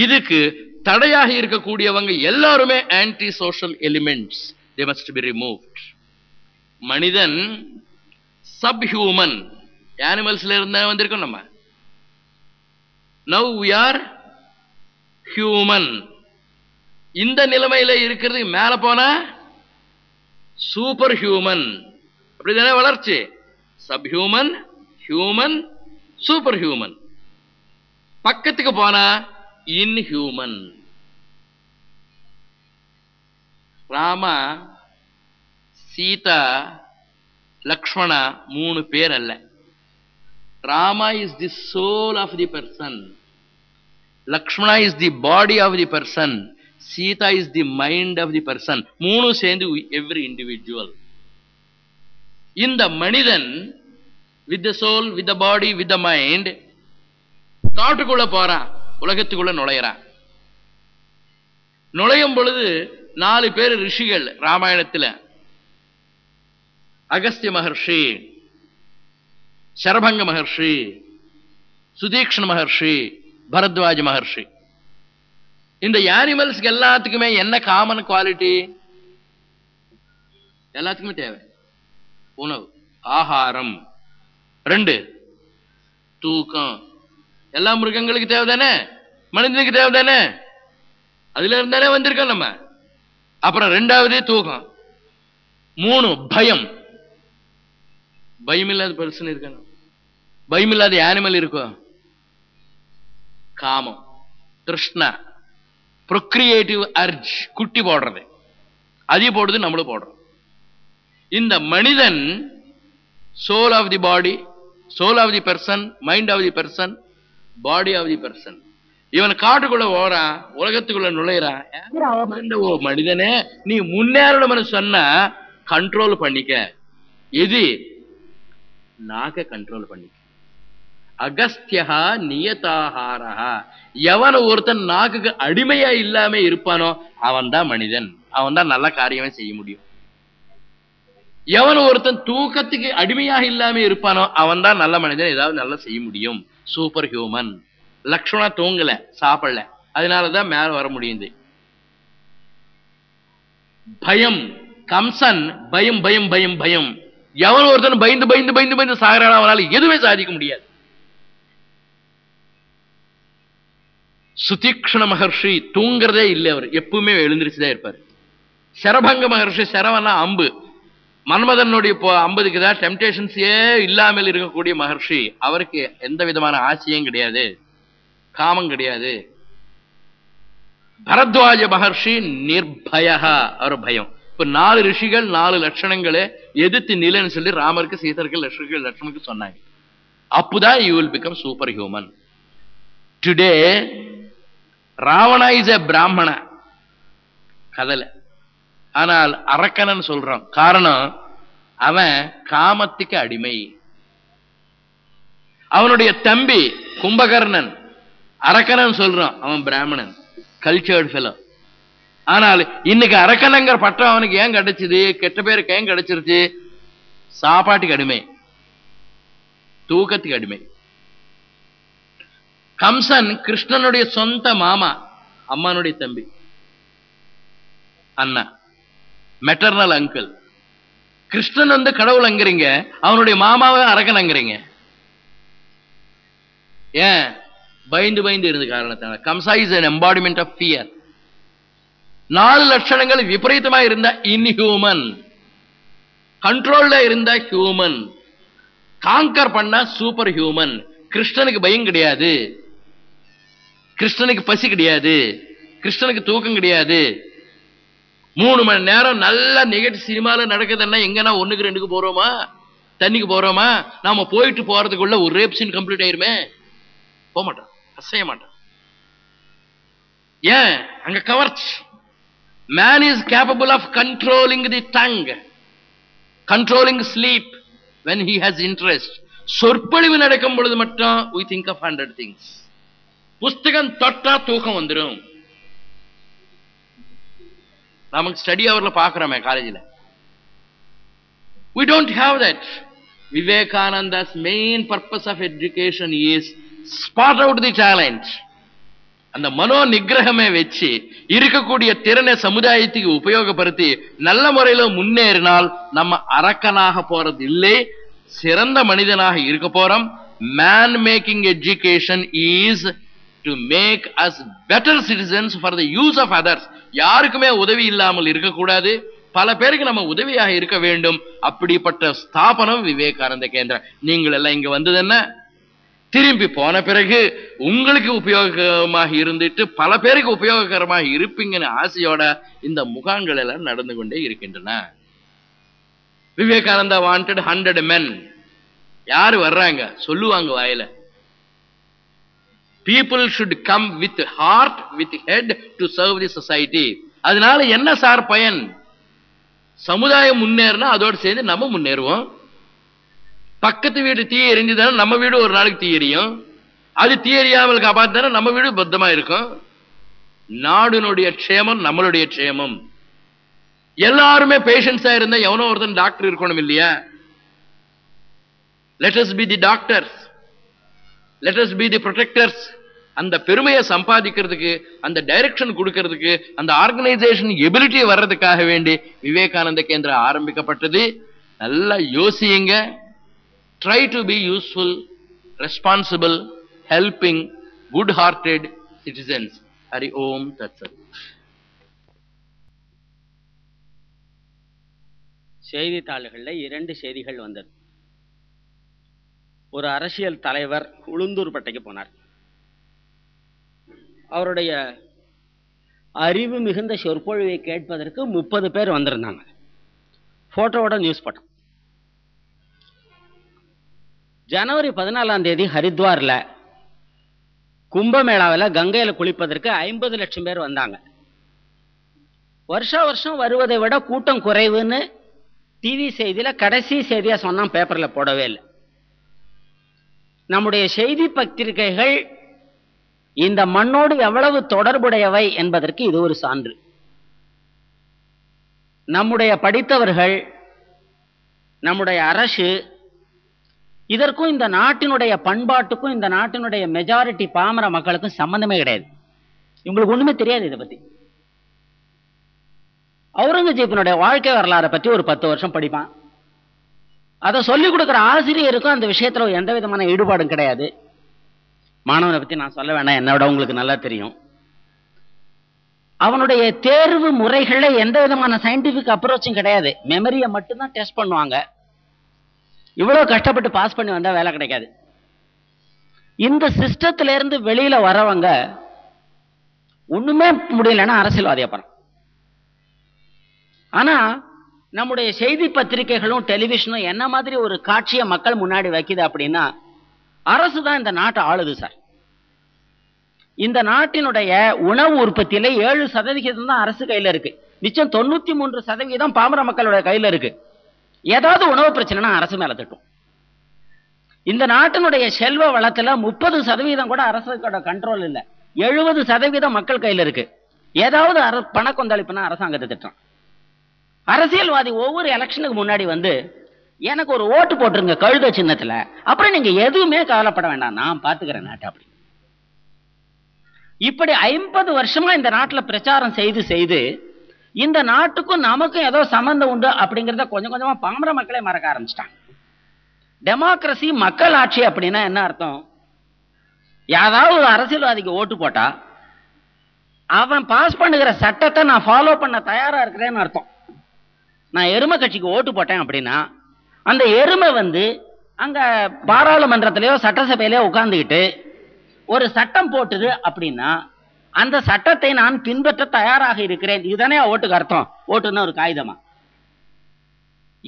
Idukku tadayaga irukka koodiyavanga ellarume anti social elements. They must be removed. Manithan subhuman, animals la irundha vandirukkom nama. Now we are human. இந்த நிலைமையில இருக்கிறது மேல போனா சூப்பர் ஹியூமன். அப்படிதானே வளர்ச்சி. Sub human, human, super human. பக்கத்துக்கு போனா இன்ஹியூமன். ராமா, சீதா, லக்ஷ்மணா மூணு பேர் அல்ல. Rama is the soul of the person, Lakshmana is the body of the person, Sita is the mind of the person. Moonu sendu every individual. In the manidan, with the soul, with the body, with the mind, thoughtukula pora, ulagattukula nolaira. Nolayum boludu nalu per rishigal Ramayanathila. Agastya Maharshi, Sarabanga Maharshi, Sutikshna Maharshi, Bharadwaja Maharshi. இந்த அனிமல்ஸ்க்கு எல்லாத்துக்குமே என்ன காமன் குவாலிட்டி? எல்லாத்துக்குமே தேவை உணவு, ஆகாரம். ரெண்டு தூக்கம். எல்லா மிருகங்களுக்கு தேவை தானே, மனிதனுக்கு தேவை தானே, அதுல இருந்தாலே வந்திருக்கோம் நம்ம. அப்புறம் ரெண்டாவது தூக்கம். மூணு பயம். பயம் இல்லாத பர்சன் இருக்கணும், பயம் இல்லாத அனிமல் இருக்கும். காமம், திருஷ்ணா, procreative urge, குட்டி போடுறது, அதே போடுது நம்மளும் போடுறோம். இந்த மனிதன் soul of the body, soul of the person, mind of the person, body of the person. இவன் காட்டுக்குள்ள ஓறான், உலகத்துக்குள்ள நுழைறான். மனிதனே நீ முன்னேறணும்னு சொன்னா கண்ட்ரோல் பண்ணிக்க. எது? நாக்க கண்ட்ரோல் பண்ணிக்க. அகஸ்தியா நியதாஹாரஹா. எவன் ஒருத்தன் நாக்குக்கு அடிமையா இல்லாம இருப்பானோ அவன் தான் மனிதன். அவன் தான் நல்ல காரியமே செய்ய முடியும். எவன் ஒருத்தன் தூக்கத்துக்கு அடிமையாக இல்லாம இருப்பானோ அவன் தான் நல்ல மனிதன், ஏதாவது நல்லா செய்ய முடியும். Super human. லக்ஷ்மணா தூங்கல, சாப்பிடல, அதனாலதான் மேல வர முடியுது. பயம். கம்சன் பயம் பயம் பயம் பயம். எவன் ஒருத்தன் பயந்து பயந்து பயந்து பயந்து சாகரான அவனால எதுவுமே சாதிக்க முடியாது. சுதிக்ஷ்ண மகர்ஷி தூங்குறதே இல்லை, அவர் எப்பவுமே எழுந்திருச்சுதான் இருப்பார். சரபங்க மகர்ஷி, சரவனா அம்பு, மன்மதனுடைய ஐம்பதுக்குதான் டெம்டேஷன்ஸே இல்லாமல் இருக்கக்கூடிய மகர்ஷி, அவருக்கு எந்த விதமான ஆசையும் கிடையாது, காமம் கிடையாது. பரத்வாஜ மகர்ஷி நிர்பயா, அவர் பயம். இப்ப நாலு ரிஷிகள் நாலு லட்சணங்களை எதிர்த்து நிலைன்னு சொல்லி ராமருக்கு சீதருக்கு லட்சணங்கள் லட்சணத்துக்கு சொன்னாங்க. அப்போதான் you will become super human. Today Ravana is a பிராமண கதலை, ஆனால் அரக்கணன் சொல்றான். காரணம், அவன் காமத்துக்கு அடிமை. அவனுடைய தம்பி கும்பகர்ணன் அரக்கணன் சொல்றான், அவன் பிராமணன், கல்ச்சர்ட் ஃபெலோ. ஆனால் இன்னைக்கு அரக்கணங்கிற பட்டம் அவனுக்கு ஏன் கிடைச்சது? கெட்ட பேருக்கு ஏன் கிடைச்சிருச்சு? சாப்பாட்டுக்கு அடிமை, தூக்கத்துக்கு அடிமை. கம்சன் கிருஷ்ணனுடைய சொந்த மாமா, அம்மானுடைய தம்பி, அண்ணா, மெட்டர்னல் அங்கிள். கிருஷ்ணன் வந்து கடவுள் அங்கிறீங்க, அவனுடைய மாமாவை அரக்கன் அங்கிறீங்க. ஏன்? பயந்து பயந்து இருந்த காரணத்தால. Kamsa is an embodiment of fear. நாலு லட்சணங்கள் விபரீதமா இருந்தா இன்ஹியூமன், கண்ட்ரோல்ல இருந்தா ஹியூமன், காங்கர் பண்ணா சூப்பர் ஹியூமன். கிருஷ்ணனுக்கு பயம் கிடையாது, கிருஷ்ணனுக்கு பசி கிடையாது, கிருஷ்ணனுக்கு தூக்கம் கிடையாது. மூணு மணி நேரம் நல்ல நெகட்டிவ் சினிமால நடக்குதுன்னா எங்கன்னா ஒண்ணுக்கு ரெண்டுக்கு போறோமா, தண்ணிக்கு போறோமா, நாம போயிட்டு போறதுக்குள்ள ஒரு ரேப் சீன் கம்ப்ளீட் ஆயிருமே, போக மாட்டோம், அசைய மாட்டோம். ஏன்? அங்க கவர்ச். Man is capable of controlling the tongue, controlling sleep when he has interest. சொற்பொழிவு நடக்கும் பொழுது மட்டும் we think of hundred things. புஸ்தகம் தொட்டா தூக்கம் வந்துடும். நமக்கு ஸ்டடி ஹவர்ல பாக்குறோமே காலேஜில், we don't have that. Vivekananda's main purpose of education is spot out the talent. அந்த மனோ நிகிரகமே வச்சு இருக்கக்கூடிய திறனை சமுதாயத்துக்கு உபயோகப்படுத்தி நல்ல முறையில முன்னேறினால் நம்ம அரக்கனாக போறது இல்லை, சிறந்த மனிதனாக இருக்க போறோம். Man making education is to make us better citizens for the use of others. யாருக்குமே உதவி இல்லாமல் இருக்கக்கூடாது, பல பேருக்கு நம்ம உதவியாக இருக்க வேண்டும். அப்படிப்பட்ட ஸ்தாபனம் விவேகானந்த கேந்திரா. நீங்கள் எல்லாம் இங்க வந்தது என்ன? திரும்பி போன பிறகு உங்களுக்கு உபயோகமாக இருந்துட்டு பல பேருக்கு உபயோககரமாக இருப்பீங்கன்னு ஆசையோட இந்த முகாங்கள் எல்லாம் நடந்து கொண்டே இருக்கின்றன. Vivekananda wanted hundred men. யாரு வர்றாங்க? சொல்லுவாங்க வாயில. People should come with heart, with head to serve the society. அதனால என்ன சார் பயன்? சமுதாயம் முன்னேறினா அதோடு சேர்ந்து நம்ம முன்னேறுவோம். பக்கத்து வீடு தீ எரிஞ்சுதானே நம்ம வீடு ஒரு நாளைக்கு தீ எரியும், அது தீ எரியாமல் காப்பாத்தானே நம்ம வீடு பத்திரமா இருக்கும். நாடுனுடைய க்ஷேமம் நம்மளுடைய க்ஷேமம். எல்லாருமே பேஷண்ட்ஸா இருந்தா எவனோ ஒருத்தன் டாக்டர் இருக்கணும் இல்லையா? Let us be the doctors. Let us be the protectors. அந்த பெருமையை சம்பாதிக்கிறதுக்கு, அந்த டைரக்ஷன் கொடுக்கிறதுக்கு, அந்த ஆர்கனைசேஷன் எபிலிட்டி வர்றதுக்காக வேண்டி விவேகானந்த கேந்திரா ஆரம்பிக்கப்பட்டது. நல்லா யோசியுங்க. Try to be useful, responsible, helping, good hearted citizens. Hari Om Tatsat. செய்தித்தாள்களில் இரண்டு செய்திகள் வந்தது. ஒரு அரசியல் தலைவர் உளுந்தூர்பட்டைக்கு போனார். அவருடைய அறிவு மிகுந்த சொற்பொழிவை கேட்பதற்கு முப்பது பேர் வந்திருந்தாங்க. போட்டோவோட நியூஸ் படம். ஜனவரி பதினாலாம் தேதி ஹரித்வாரில் கும்பமேளாவில் கங்கையில் குளிப்பதற்கு ஐம்பது லட்சம் பேர் வந்தாங்க. வருஷ வருஷம் வருவதை விட கூட்டம் குறைவுன்னு டிவி செய்தியில் கடைசி செய்தியாக சொன்னான், பேப்பரில் போடவே இல்லை. நம்முடைய செய்தி பத்திரிகைகள் இந்த மண்ணோடு எவ்வளவு தொடர்புடையவை என்பதற்கு இது ஒரு சான்று. நம்முடைய படித்தவர்கள் நம்முடைய அரசு இதற்கும் இந்த நாட்டினுடைய பண்பாட்டுக்கும் இந்த நாட்டினுடைய மெஜாரிட்டி பாமர மக்களுக்கும் சம்பந்தமே கிடையாது. இவங்களுக்கு ஒண்ணுமே தெரியாது இதை பத்தி. அவுரங்கசீப்பினுடைய வாழ்க்கை வரலாறை பற்றி ஒரு பத்து வருஷம் படிப்பான். அதை சொல்லிக் கொடுக்குற ஆசிரியருக்கும் அந்த விஷயத்துல எந்த விதமான ஈடுபாடும் கிடையாது. மாணவனை பத்தி நான் சொல்ல வேண்டாம், என்ன விட உங்களுக்கு நல்லா தெரியும். அவனுடைய தேர்வு முறைகள்ல எந்த விதமான சயின்டிபிக் அப்ரோச்சும் கிடையாது. மெமரியை மட்டும்தான் டெஸ்ட் பண்ணுவாங்க. இவ்வளவு கஷ்டப்பட்டு பாஸ் பண்ணி வந்தா வேலை கிடைக்காது. இந்த சிஸ்டத்துல இருந்து வெளியில வரவங்க ஒண்ணுமே முடியலன்னா அரசியல்வாதியா போறாங்க. ஆனா நம்முடைய செய்தி பத்திரிகைகளும் டெலிவிஷனும் என்ன மாதிரி ஒரு காட்சியை மக்கள் முன்னாடி வைக்குது அப்படின்னா, அரசு தான் இந்த நாட்டை ஆளுது சார். இந்த நாட்டினுடைய உணவு உற்பத்தியில ஏழு சதவிகிதம் தான் அரசு கையில இருக்கு. மிச்சம் தொண்ணூத்தி மூன்று சதவிகிதம் பாமர மக்களுடைய கையில இருக்கு. ஏதாவது உணவு பிரச்சனைனா அரசு மேல தட்டும். இந்த நாட்டினுடைய செல்வ வளத்துல முப்பது சதவீதம் கூட அரசோட கண்ட்ரோல் இல்லை. எழுபது சதவீதம் மக்கள் கையில இருக்கு. ஏதாவது பண கொந்தளிப்புனா அரசாங்கத்தை திட்டம். அரசியல்வாதி ஒவ்வொரு எலெக்ஷனுக்கு முன்னாடி வந்து எனக்கு ஒரு ஓட்டு போட்டுருங்க கழுத சின்னத்துல, அப்புறம் நீங்க எதுவுமே கவலைப்பட வேண்டாம், நான் பாத்துக்கிறேன் நாட்டை அப்படி. இப்படி ஐம்பது வருஷமா இந்த நாட்டில் பிரச்சாரம் செய்து செய்து இந்த நாட்டுக்கும் நமக்கும் ஏதோ சம்பந்தம் உண்டு அப்படிங்கிறத கொஞ்சம் கொஞ்சமா பாமர மக்களே மறக்க ஆரம்பிச்சிட்டாங்க. டெமோக்ரஸி மக்கள் ஆட்சி அப்படின்னா என்ன அர்த்தம்? யாராவது ஒரு அரசியல்வாதிக்கு ஓட்டு போட்டா அவன் பாஸ் பண்ணுகிற சட்டத்தை நான் ஃபாலோ பண்ண தயாரா இருக்கிறேன்னு அர்த்தம். நான் எருமை கட்சிக்கு ஓட்டு போட்டேன் அப்படின்னா அந்த எருமை வந்து அங்க பாராளுமன்றத்திலேயோ சட்டசபையிலேயோ உட்கார்ந்துக்கிட்டு ஒரு சட்டம் போட்டுது அப்படின்னா அந்த சட்டத்தை நான் பின்பற்ற தயாராக இருக்கிறேன். இதுதானே ஓட்டுக்கு அர்த்தம். ஓட்டுன்னு ஒரு காகிதமா?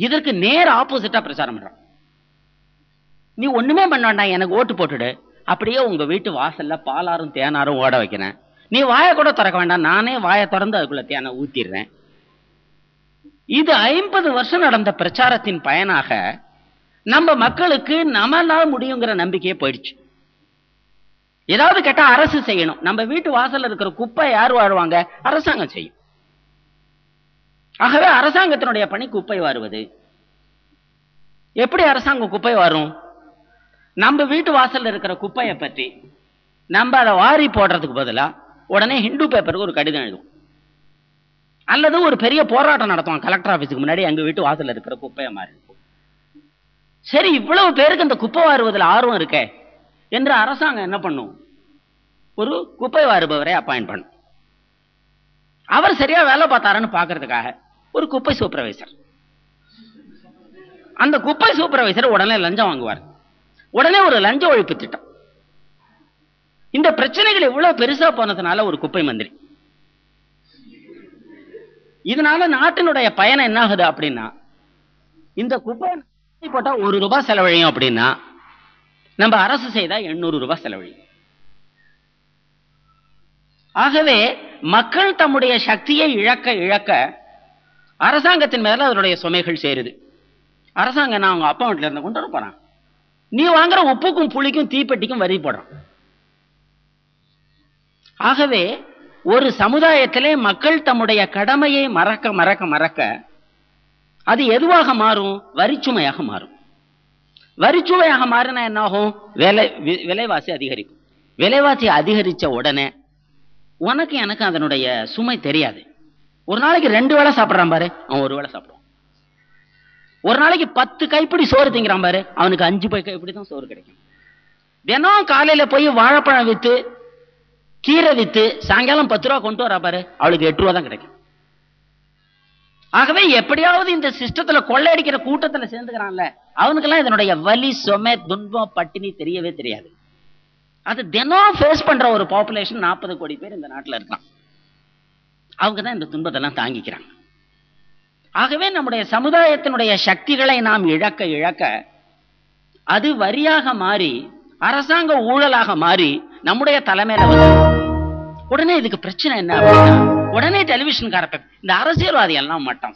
இதற்கு நேர் ஆப்போசிட்டா பிரச்சாரம் பண்றோம். நீ ஒண்ணுமே பண்ண வேண்டாம், எனக்கு ஓட்டு போட்டுடு, அப்படியே உங்க வீட்டு வாசல்ல பாலாரும் தேனாரும் ஓட வைக்கிறேன், நீ வாயை கூட திறக்க வேண்டாம், நானே வாயை திறந்து அதுக்குள்ள தேனை ஊத்திடுறேன். இது ஐம்பது வருஷம் நடந்த பிரச்சாரத்தின் பயனாக நம்ம மக்களுக்கு நம்மளால முடியுங்கிற நம்பிக்கையே போயிடுச்சு. ஏதாவது கேட்டா அரசு செய்யணும். நம்ம வீட்டு வாசல்ல இருக்கிற குப்பை யார் வாருவாங்க? அரசாங்கம் செய்யும். ஆகவே அரசாங்கத்தினுடைய பணி குப்பை வாருவது. எப்படி அரசாங்கம் குப்பை வாரும்? நம்ம வீட்டு வாசல்ல இருக்கிற குப்பையை பற்றி நம்ம அதை வாரி போடுறதுக்கு பதிலா உடனே ஹிந்து பேப்பருக்கு ஒரு கடிதம் எழுதுவோம், அல்லது ஒரு பெரிய போராட்டம் நடத்துவோம் கலெக்டர் ஆபீஸுக்கு முன்னாடி, எங்க வீட்டு வாசல்ல இருக்கிற குப்பையை மாறி. சரி, இவ்வளவு பேருக்கு அந்த குப்பை வாருவதில் ஆர்வம் இருக்கே என்று அரசாங்கம் என்ன பண்ணும்? ஒரு குப்பை வாருபவரை அப்பாயிண்ட் பண்ணும். அவர் சரியா வேலை பார்த்தாருன்னு பாக்குறதுக்காக ஒரு குப்பை சூப்பர்வைசர். அந்த குப்பை சூப்பர்வைசர் உடனே லஞ்சம் வாங்குவார். உடனே ஒரு லஞ்ச ஒழிப்பு திட்டம். இந்த பிரச்சனைகள் இவ்வளவு பெருசா போனதுனால ஒரு குப்பை மந்திரி. இதனால நாட்டினுடைய பயணம் என்ன ஆகுது அப்படின்னா, இந்த குப்பை போட்டா ஒரு ரூபாய் செலவழியும் அப்படின்னா நம்ம அரசு செய்தா எண்ணூறு ரூபாய் செலவழி. ஆகவே மக்கள் தம்முடைய சக்தியை இழக்க இழக்க அரசாங்கத்தின் மேல அதனுடைய சுமைகள் சேருது. அரசாங்கம் நான் அவங்க அப்பா வீட்டுல இருந்து கொண்டு வர போறான், நீ வாங்குற உப்புக்கும் புளிக்கும் தீப்பெட்டிக்கும் வரி போடுறான். ஆகவே ஒரு சமுதாயத்திலே மக்கள் தம்முடைய கடமையை மறக்க மறக்க மறக்க அது எதுவாக மாறும்? வரிச்சுமையாக மாறும். வரிச்சுவையாக மாறினா என்ன ஆகும்? விலை விலைவாசி அதிகரிக்கும். விலைவாசி அதிகரிச்ச உடனே உனக்கு எனக்கு அதனுடைய சுமை தெரியாது. ஒரு நாளைக்கு ரெண்டு வேளை சாப்பிட்றான் பாரு, அவன் ஒரு வேளை சாப்பிடுவான். ஒரு நாளைக்கு பத்து கைப்பிடி சோறு திங்கிறான் பாரு, அவனுக்கு அஞ்சு பை கைப்பிடி தான் சோறு கிடைக்கும். தினம் காலையில போய் வாழைப்பழம் வித்து கீரை வித்து சாயங்காலம் பத்து ரூபா கொண்டு வரா பாரு, அவளுக்கு எட்டு ரூபா தான் கிடைக்கும். ஆகவே எப்படியாவது இந்த சிஸ்டத்துல கொள்ளையடிக்கிற கூட்டத்துல சேர்ந்துக்கிறான்ல, அவனுக்கெல்லாம் இதனுடைய வலி சுமை துன்பம் பட்டினி தெரியவே தெரியாது. அது தினம் ஃபேஸ் பண்ற ஒரு பாப்புலேஷன் நாற்பது கோடி பேர் இந்த நாட்டில் இருக்கான். அவங்க தான் இந்த துன்பத்தெல்லாம் தாங்கிக்கிறாங்க. ஆகவே நம்முடைய சமுதாயத்தினுடைய சக்திகளை நாம் இழக்க இழக்க அது வரியாக மாறி அரசாங்க ஊழலாக மாறி நம்முடைய தலைமையில வந்து உடனே இதுக்கு பிரச்சனை என்ன அப்படின்னா, உடனே டெலிவிஷன்கார இந்த அரசியல்வாதி எல்லாம் மாட்டான்.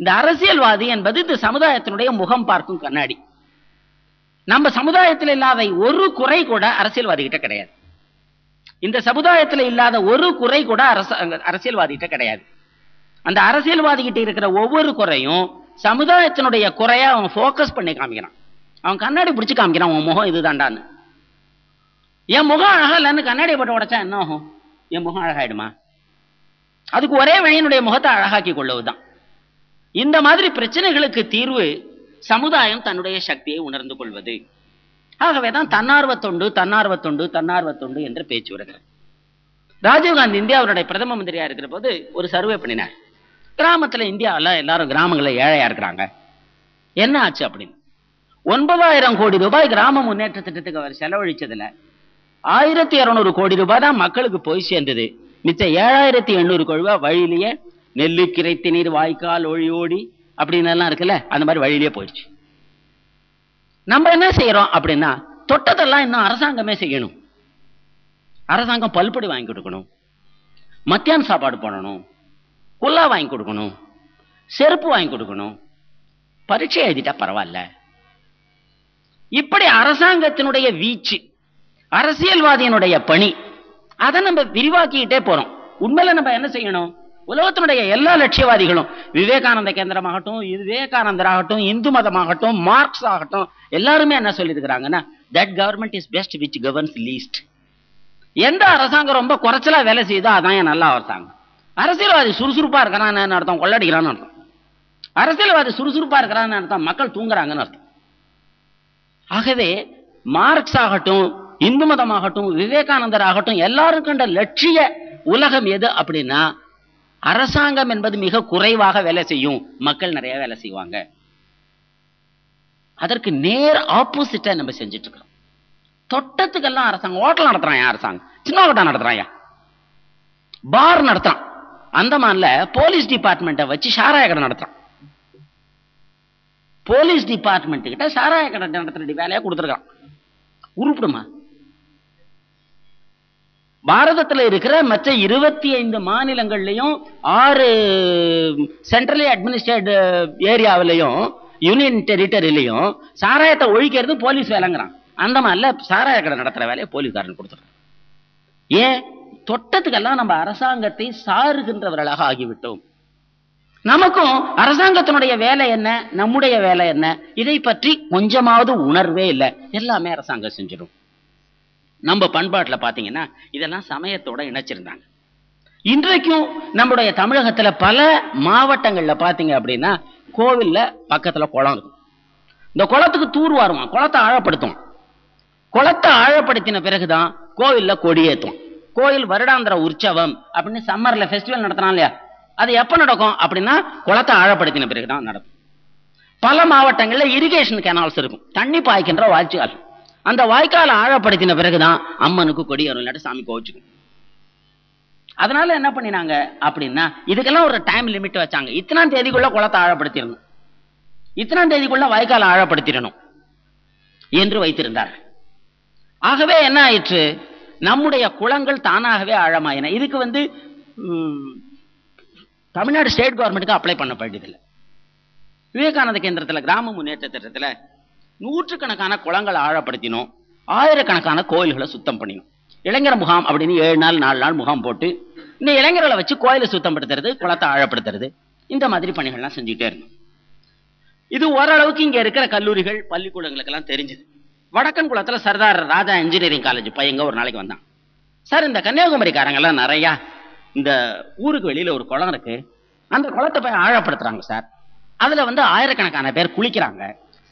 இந்த அரசியல்வாதி என்பது இந்த சமுதாயத்தினுடைய முகம் பார்க்கும் கண்ணாடி. நம்ம சமுதாயத்தில் இல்லாத ஒரு குறை கூட அரசியல்வாதி கிட்ட கிடையாது. இந்த சமுதாயத்தில் இல்லாத ஒரு குறை கூட அரச அரசியல்வாதி கிட்ட கிடையாது. அந்த அரசியல்வாதி கிட்ட இருக்கிற ஒவ்வொரு குறையும் சமுதாயத்தினுடைய குறையா அவன் ஃபோக்கஸ் பண்ணி காமிக்கிறான். அவன் கண்ணாடி பிடிச்சி காமிக்கிறான், அவன் முகம் இதுதாண்டான்னு. என் முகம் அழகா இல்லைன்னு கண்ணாடியை போட்டு உடைச்சா என்ன ஆகும்? என் முகம் அழகாயிடுமா? அதுக்கு ஒரே வழியினுடைய முகத்தை அழகாக்கி கொள்வதுதான். இந்த மாதிரி பிரச்சனைகளுக்கு தீர்வு சமுதாயம் தன்னுடைய சக்தியை உணர்ந்து கொள்வது. ஆகவேதான் தன்னார்வ தொண்டு தன்னார்வ தொண்டு தன்னார்வ தொண்டு என்ற பேச்சு வருகிறது. ராஜீவ்காந்தி இந்தியாவுடைய பிரதம மந்திரியா இருக்கிற போது ஒரு சர்வே பண்ணினார். கிராமத்துல இந்தியாவில எல்லாரும் கிராமங்கள ஏழையா இருக்கிறாங்க, என்ன ஆச்சு அப்படின்னு. ஒன்பதாயிரம் கோடி ரூபாய் கிராம முன்னேற்ற திட்டத்துக்கு அவர் செலவழிச்சதுல ஆயிரத்தி இருநூறு கோடி ரூபாய் தான் மக்களுக்கு போய் சேர்ந்தது. மிச்ச ஏழாயிரத்தி எண்ணூறு கோடி ரூபாய் வழியிலேயே நெல்லு கிரைத்தி நீர் வாய்க்கால் ஒழி ஓடி அப்படின்னு எல்லாம் இருக்குல்ல, அந்த மாதிரி வழியிலேயே போயிடுச்சு. நம்ம என்ன செய்யறோம் அப்படின்னா, தொட்டதெல்லாம் இன்னும் அரசாங்கமே செய்யணும். அரசாங்கம் பல்படி வாங்கி கொடுக்கணும், மத்தியான சாப்பாடு போடணும், குல்லா வாங்கி கொடுக்கணும், செருப்பு வாங்கி கொடுக்கணும், பரீட்சை எழுதிட்டா பரவாயில்ல. இப்படி அரசாங்கத்தினுடைய வீச்சு, அரசியல்வாதியினுடைய பணி, அதை நம்ம விரிவாக்கிட்டே போறோம். உண்மையில நம்ம என்ன செய்யணும்? உலகத்தினுடைய எல்லா லட்சியவாதிகளும், விவேகானந்த கேந்திரமாகட்டும், விவேகானந்தர் ஆகட்டும், இந்து மதமாகட்டும், மார்க்ஸ் ஆகட்டும், எல்லாருமே என்ன சொல்லியிருக்கிறாங்கன்னா, that government is best which governs least. எந்த அரசாங்கம் ரொம்ப குறைச்சலா வேலை செய்யுதோ அதான் என் நல்லா அரசாங்கம். அரசியல்வாதி சுறுசுறுப்பா இருக்கிறான்னு அர்த்தம் கொள்ளடிக்கிறான்னு அர்த்தம். அரசியல்வாதி சுறுசுறுப்பா இருக்கிறான்னு அர்த்தம் மக்கள் தூங்குறாங்கன்னு அர்த்தம். ஆகவே மார்க்ஸ் ஆகட்டும், இந்து மதமாகட்டும், விவேகானந்தர் ஆகட்டும், எல்லாரும் கண்ட லட்சிய உலகம் எது அப்படின்னா, அரசாங்கம் என்பது மிக குறைவாக வேலை செய்யும், மக்கள் நிறைய வேலை செய்வாங்க. அதற்கு நேர் ஆப்போசிட்டா நம்ம செஞ்சுட்டு இருக்கிறோம். தொட்டத்துக்கெல்லாம் அரசாங்கம் ஹோட்டல் நடத்துறான், அரசாங்கம் சின்ன ஹோட்டல் நடத்துறான், பார் நடத்துறான், அந்தமான்ல போலீஸ் டிபார்ட்மெண்ட்டை வச்சு சாராய கடை நடத்துறான். போலீஸ் டிபார்ட்மெண்ட் கிட்ட சாராய கடை நடத்துற வேலையை கொடுத்துருக்கான். உருப்பிடுமா? பாரதத்தில் இருக்கிற மற்ற இருபத்தி ஐந்து மாநிலங்கள்லையும் ஆறு சென்ட்ரலி அட்மினிஸ்ட்ரேட் ஏரியாவிலையும் யூனியன் டெரிட்டரிலையும் சாராயத்தை ஒழிக்கிறது போலீஸ் வேலைங்கிறான். அந்த மாதிரில சாராய கடை நடத்துகிற வேலையை போலீஸ்காரன் கொடுத்துருக்கான். ஏன்? தொட்டத்துக்கெல்லாம் நம்ம அரசாங்கத்தை சாருகின்றவர்களாக ஆகிவிட்டோம். நமக்கும் அரசாங்கத்தினுடைய வேலை என்ன, நம்முடைய வேலை என்ன, இதை பற்றி கொஞ்சமாவது உணர்வே இல்லை. எல்லாமே அரசாங்கம் செஞ்சிடும். நம்ம பண்பாட்டில் பார்த்தீங்கன்னா இதெல்லாம் சமயத்தோட இணைச்சிருந்தாங்க. இன்றைக்கும் நம்முடைய தமிழகத்தில் பல மாவட்டங்களில் பார்த்தீங்க அப்படின்னா, கோவிலில் பக்கத்தில் குளம் இருக்கும். இந்த குளத்துக்கு தூர் வாருவான், குளத்தை ஆழப்படுத்தும். குளத்தை ஆழப்படுத்தின பிறகுதான் கோவிலில் கொடியேற்றும். கோயில் வருடாந்திர உற்சவம் அப்படின்னு சம்மரில் ஃபெஸ்டிவல் நடத்தினா இல்லையா, அது எப்போ நடக்கும் அப்படின்னா குளத்தை ஆழப்படுத்தின பிறகுதான் நடக்கும். பல மாவட்டங்களில் இரிகேஷன் கெனால்ஸ் இருக்கும், தண்ணி பாய்க்கின்ற வாய்க்கால். அந்த வாய்க்காலை ஆழப்படுத்தின பிறகுதான் அம்மனுக்கு கொடி வரும், இல்லாட்டி சாமி கோவிச்சுக்கும். அதனால என்ன பண்ணினாங்க அப்படின்னா, இதுக்கெல்லாம் ஒரு டைம் லிமிட் வச்சாங்க. இத்தனாம் தேதிக்குள்ள குளத்தை ஆழப்படுத்திடணும், இத்தனாம் தேதிக்குள்ள வாய்க்காலை ஆழப்படுத்திடணும் என்று வைத்திருந்தார். ஆகவே என்ன ஆயிற்று, நம்முடைய குளங்கள் தானாகவே ஆழமாயின. இதுக்கு வந்து தமிழ்நாடு ஸ்டேட் கவர்மெண்ட்டுக்கு அப்ளை பண்ணப்படுதில்லை. விவேகானந்த கேந்திரத்தில் கிராம முன்னேற்ற திட்டத்தில் நூற்றுக்கணக்கான குளங்களை ஆழப்படுத்தினோம், ஆயிரக்கணக்கான கோயில்களை சுத்தம் பண்ணினோம். இளைஞர் முகாம் அப்படின்னு ஏழு நாள் நாலு நாள் முகாம் போட்டு இந்த இளைஞர்களை வச்சு கோயிலை சுத்தம் படுத்துறது, குளத்தை ஆழப்படுத்துறது, இந்த மாதிரி பணிகள்லாம் செஞ்சுட்டே இருந்தோம். இது ஓரளவுக்கு இங்கே இருக்கிற கல்லூரிகள் பள்ளிக்கூடங்களுக்கெல்லாம் தெரிஞ்சுது. வடக்கன் குளத்தில் சர்தார் ராஜா இன்ஜினியரிங் காலேஜ் பையங்க ஒரு நாளைக்கு வந்தான், சார் இந்த கன்னியாகுமரிக்காரங்கெல்லாம் நிறையா இந்த ஊருக்கு வெளியில் ஒரு குளம் இருக்குது, அந்த குளத்தை போய் ஆழப்படுத்துகிறாங்க சார், அதில் வந்து ஆயிரக்கணக்கான பேர் குளிக்கிறாங்க,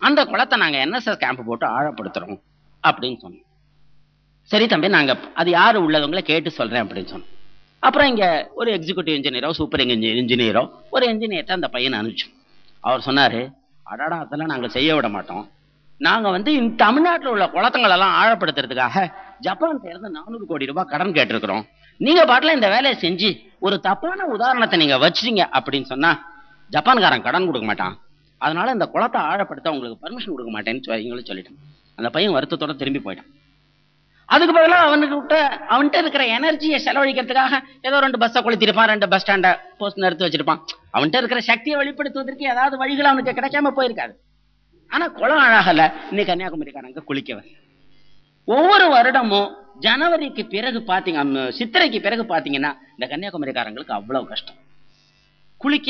அந்த குளத்தை நாங்கள் என்எஸ்எஸ் கேம்ப் போட்டு ஆழப்படுத்துகிறோம் அப்படின்னு சொன்னோம். சரி தம்பி, நாங்கள் அது யார் உள்ளவங்களை கேட்டு சொல்கிறேன் அப்படின்னு சொன்னோம். அப்புறம் இங்கே ஒரு எக்ஸிக்யூட்டிவ் இன்ஜினியரோ சூப்பர் இன்ஜினியரோ ஒரு இன்ஜினியர்கிட்ட அந்த பையனை அனுப்பிச்சோம். அவர் சொன்னார், அடாடா அதெல்லாம் நாங்கள் செய்ய விட மாட்டோம், நாங்கள் வந்து இந்த தமிழ்நாட்டில் உள்ள குளத்தங்களெல்லாம் ஆழப்படுத்துறதுக்காக ஜப்பான் சேர்ந்து நானூறு கோடி ரூபாய் கடன் கேட்டிருக்கிறோம், நீங்கள் பாட்டில் இந்த வேலையை செஞ்சு ஒரு தப்பான உதாரணத்தை நீங்கள் வச்சுட்டீங்க அப்படின்னு சொன்னால் ஜப்பான்காரன் கடன் கொடுக்க மாட்டான், அதனால இந்த குளத்தை ஆழப்படுத்த உங்களுக்கு பர்மிஷன் கொடுக்க மாட்டேன்னு சொல்லிட்டேன். அந்த பையன் வருத்தத்தோட திரும்பி போயிட்டான். அதுக்கு பதிலாக அவனுக்கிட்ட அவன்கிட்ட இருக்கிற எனர்ஜியை செலவழிக்கிறதுக்காக ஏதோ ரெண்டு பஸ்ஸை கொளுத்திருப்பான், ரெண்டு பஸ் ஸ்டாண்டை போஸ்ட் நிறுத்தி வச்சிருப்பான். அவன்கிட்ட இருக்கிற சக்தியை வெளிப்படுத்துவதற்கு ஏதாவது வழிகள் அவனுக்கு கிடைக்காம போயிருக்காது. ஆனா குளம் அழகலை. இன்னைக்கு கன்னியாகுமரிக்காரங்க குளிக்கவர். ஒவ்வொரு வருடமும் ஜனவரிக்கு பிறகு பார்த்தீங்க, சித்திரைக்கு பிறகு பார்த்தீங்கன்னா இந்த கன்னியாகுமரிக்காரங்களுக்கு அவ்வளவு கஷ்டம், குளிக்க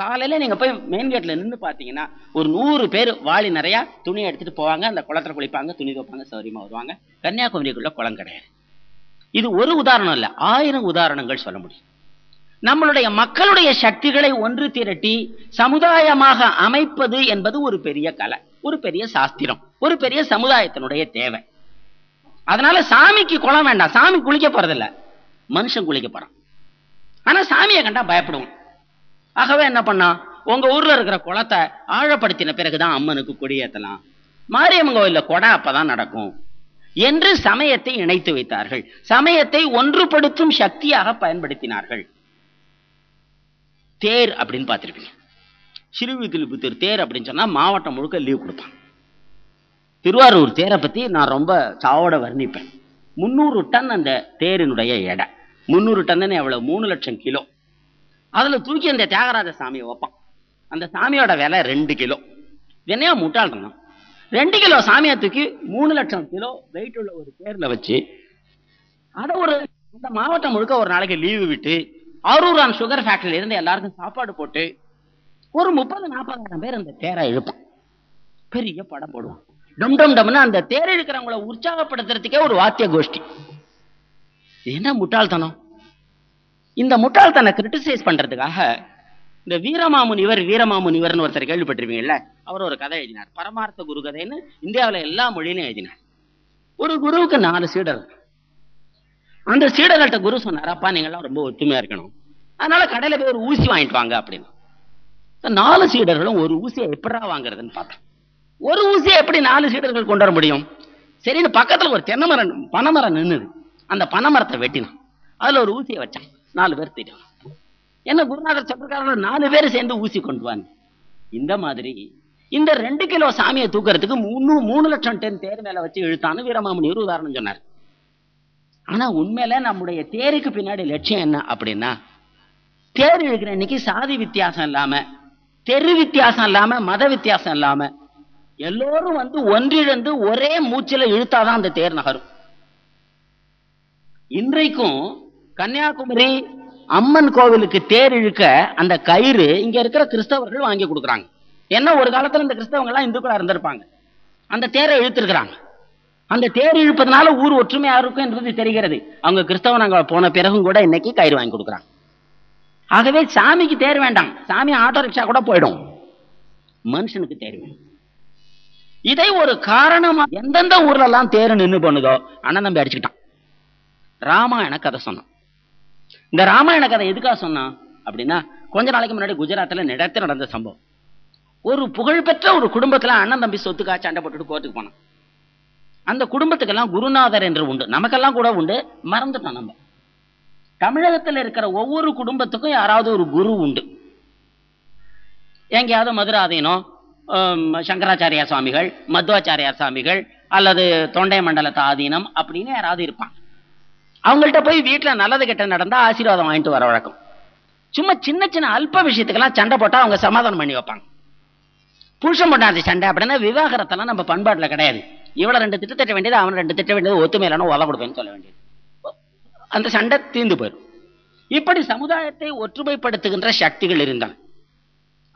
காலையில் நீங்கள் போய் மெயின் கேட்டில் நின்று பார்த்தீங்கன்னா ஒரு நூறு பேர் வாளி நிறையா துணியை எடுத்துகிட்டு போவாங்க, அந்த குளத்தில் குளிப்பாங்க, துணி துவைப்பாங்க, சௌரியமாக வருவாங்க. கன்னியாகுமரிக்குள்ளே குளம் கிடையாது. இது ஒரு உதாரணம் இல்லை, ஆயிரம் உதாரணங்கள் சொல்ல முடியும். நம்மளுடைய மக்களுடைய சக்திகளை ஒன்று திரட்டி சமுதாயமாக அமைப்பது என்பது ஒரு பெரிய கலை, ஒரு பெரிய சாஸ்திரம், ஒரு பெரிய சமுதாயத்தினுடைய தேவை. அதனால சாமிக்கு குளம் வேண்டாம், சாமி குளிக்க போறதில்லை, மனுஷன் குளிக்க போறான். ஆனால் சாமியை கண்டா பயப்படுவோம். ஆகவே என்ன பண்ணா, உங்க ஊர்ல இருக்கிற குளத்தை ஆழப்படுத்தின பிறகுதான் அம்மனுக்கு கொடியேற்றலாம், மாரியம்மன் கோயில்ல கொடை அப்பதான் நடக்கும் என்று சமயத்தை இணைத்து வைத்தார்கள். சமயத்தை ஒன்றுபடுத்தும் சக்தியாக பயன்படுத்தினார்கள். தேர் அப்படின்னு பார்த்துருப்பீங்க. சிறுவிகிழிபுத்தூர் தேர் அப்படின்னு சொன்னா மாவட்டம் முழுக்க லீவ் கொடுப்பாங்க. திருவாரூர் தேரை பத்தி நான் ரொம்ப சாவோட வர்ணிப்பேன். முந்நூறு டன் அந்த தேரினுடைய எடை. முந்நூறு டன்னு எவ்வளவு? மூணு லட்சம் கிலோ. அதில் தூக்கி அந்த தியாகராஜ சாமியை வைப்பான். அந்த சாமியோட விலை ரெண்டு கிலோ. என்னையா முட்டாள்னா, ரெண்டு கிலோ சாமியை தூக்கி மூணு லட்சம் கிலோ வெயிட் உள்ள ஒரு தேரில் வச்சு அதை ஒரு அந்த மாவட்டம் முழுக்க ஒரு நாளைக்கு லீவு விட்டு ஆரூரான் சுகர் ஃபேக்டரியில இருந்து எல்லாருக்கும் சாப்பாடு போட்டு ஒரு முப்பது நாற்பதாயிரம் பேர் அந்த தேரை இழுப்பான். பெரிய படம் போடுவான். டம் டம் டம்னு அந்த தேரை இழுக்கிறவங்களை உற்சாகப்படுத்துறதுக்கே ஒரு வாத்திய கோஷ்டி. என்ன முட்டாள்தனம்! இந்த முட்டாள்தனை கிரிட்டிசைஸ் பண்றதுக்காக இந்த வீரமாமுனிவர் வீரமாமுனிவர்னு ஒருத்தர் கேள்விப்பட்டிருப்பீங்கல்ல, அவர் ஒரு கதை எழுதினார். பரமார்த்த குரு கதைன்னு இந்தியாவில் எல்லா மொழியிலும் எழுதினார். ஒரு குருவுக்கு நாலு சீடர். அந்த சீடர்கள்ட்ட குரு சொன்னார், அப்பா நீங்கள்லாம் ரொம்ப ஒற்றுமையா இருக்கணும், அதனால கடையில் போய் ஒரு ஊசி வாங்கிட்டு வாங்க அப்படின்னு. நாலு சீடர்களும் ஒரு ஊசியை எப்படா வாங்குறதுன்னு பார்த்தேன். ஒரு ஊசியை எப்படி நாலு சீடர்கள் கொண்டு வர முடியும்? சரின்னு பக்கத்தில் ஒரு தென்னை மரம் பனைமரம் நின்றுது. அந்த பனைமரத்தை வெட்டினான், அதில் ஒரு ஊசியை வச்சான். நாலு பேர் திட்டான். என்ன குருநாதர் சொல்றக்காரங்க, நாலு பேர் சேர்ந்து ஊசி கொண்டு வாங்க. இந்த மாதிரி இந்த ரெண்டு கிலோ சாமியை தூக்குறதுக்கு மூணு மூணு லட்சம் டன் தேர் மேல வச்சு இழுத்தான்னு வீரமாமுனிவர் உதாரணம் சொன்னார். ஆனா உண்மையில நம்முடைய தேருக்கு பின்னாடி லட்சியம் என்ன அப்படின்னா, தேர் இழுக்கிற இன்னைக்கு சாதி வித்தியாசம் இல்லாம, தெரு வித்தியாசம் இல்லாம, மத வித்தியாசம் இல்லாம எல்லோரும் வந்து ஒன்றிழந்து ஒரே மூச்சில இழுத்தாதான் அந்த தேர் நகரும். இன்றைக்கும் கன்னியாகுமரி அம்மன் கோவிலுக்கு தேர் இழுக்க அந்த கயிறு இங்க இருக்கிற கிறிஸ்தவர்கள் வாங்கி கொடுக்குறாங்க. ஏன்னா ஒரு காலத்துல இந்த கிறிஸ்தவங்கள்லாம் இந்துக்களா இருந்திருப்பாங்க, அந்த தேரை இழுத்துருக்குறாங்க. அந்த தேர் இழுப்பதனால ஊர் ஒற்றுமையா இருக்கும் என்பது தெரிகிறது. அவங்க கிறிஸ்தவ நாங்க போன பிறகும் கூட இன்னைக்கு கயிறு வாங்கி கொடுக்குறாங்க. ஆகவே சாமிக்கு தேர் வேண்டாம், சாமி ஆட்டோ ரிக்ஷா கூட போயிடும், மனுஷனுக்கு தேர் வேணும். இதை ஒரு காரணமா எந்தெந்த ஊர்ல எல்லாம் தேர் நின்று பண்ணுதோ அண்ணன் நம்பி அடிச்சுக்கிட்டான். ராமாயண கதை சொன்னான். இந்த ராமாயண கதை எதுக்காக சொன்னான் அப்படின்னா, கொஞ்ச நாளைக்கு முன்னாடி குஜராத்ல நடத்தி நடந்த சம்பவம். ஒரு புகழ்பெற்ற ஒரு குடும்பத்துல அண்ணன் தம்பி சொத்துக்காக சண்டை போட்டுட்டு கோர்ட்டுக்கு போனான். அந்த குடும்பத்துக்கெல்லாம் குருநாதர் என்று உண்டு, நமக்கெல்லாம் கூட உண்டு, மறந்துட்டோம் நம்ம. தமிழகத்தில் இருக்கிற ஒவ்வொரு குடும்பத்துக்கும் யாராவது ஒரு குரு உண்டு. எங்கேயாவது மதுராதீனோ சங்கராச்சாரியா சுவாமிகள், மத்வாச்சாரியார் சுவாமிகள் அல்லது தொண்டை மண்டலத்தை ஆதீனம் அப்படின்னு யாராவது இருப்பாங்க. அவங்கள்ட்ட போய் வீட்டில் நல்லது கெட்ட நடந்தால் ஆசீர்வாதம் வாங்கிட்டு வர வழக்கம். சும்மா சின்ன சின்ன அல்ப விஷயத்துக்கெல்லாம் சண்டை போட்டால் அவங்க சமாதானம் பண்ணி வைப்பாங்க. புருஷன் பொண்டாட்டி சண்டை அப்படின்னா விவாகரத்தெல்லாம் நம்ம பண்பாட்டில் கிடையாது. இவளை ரெண்டு திட்ட திட்ட வேண்டியது, அவன் ரெண்டு திட்ட வேண்டியது, ஒத்துமையிலான ஒலை கொடுப்பேன்னு சொல்ல வேண்டியது, அந்த சண்டை தீர்ந்து போயிடும். இப்படி சமுதாயத்தை ஒற்றுமைப்படுத்துகின்ற சக்திகள் இருந்தான்.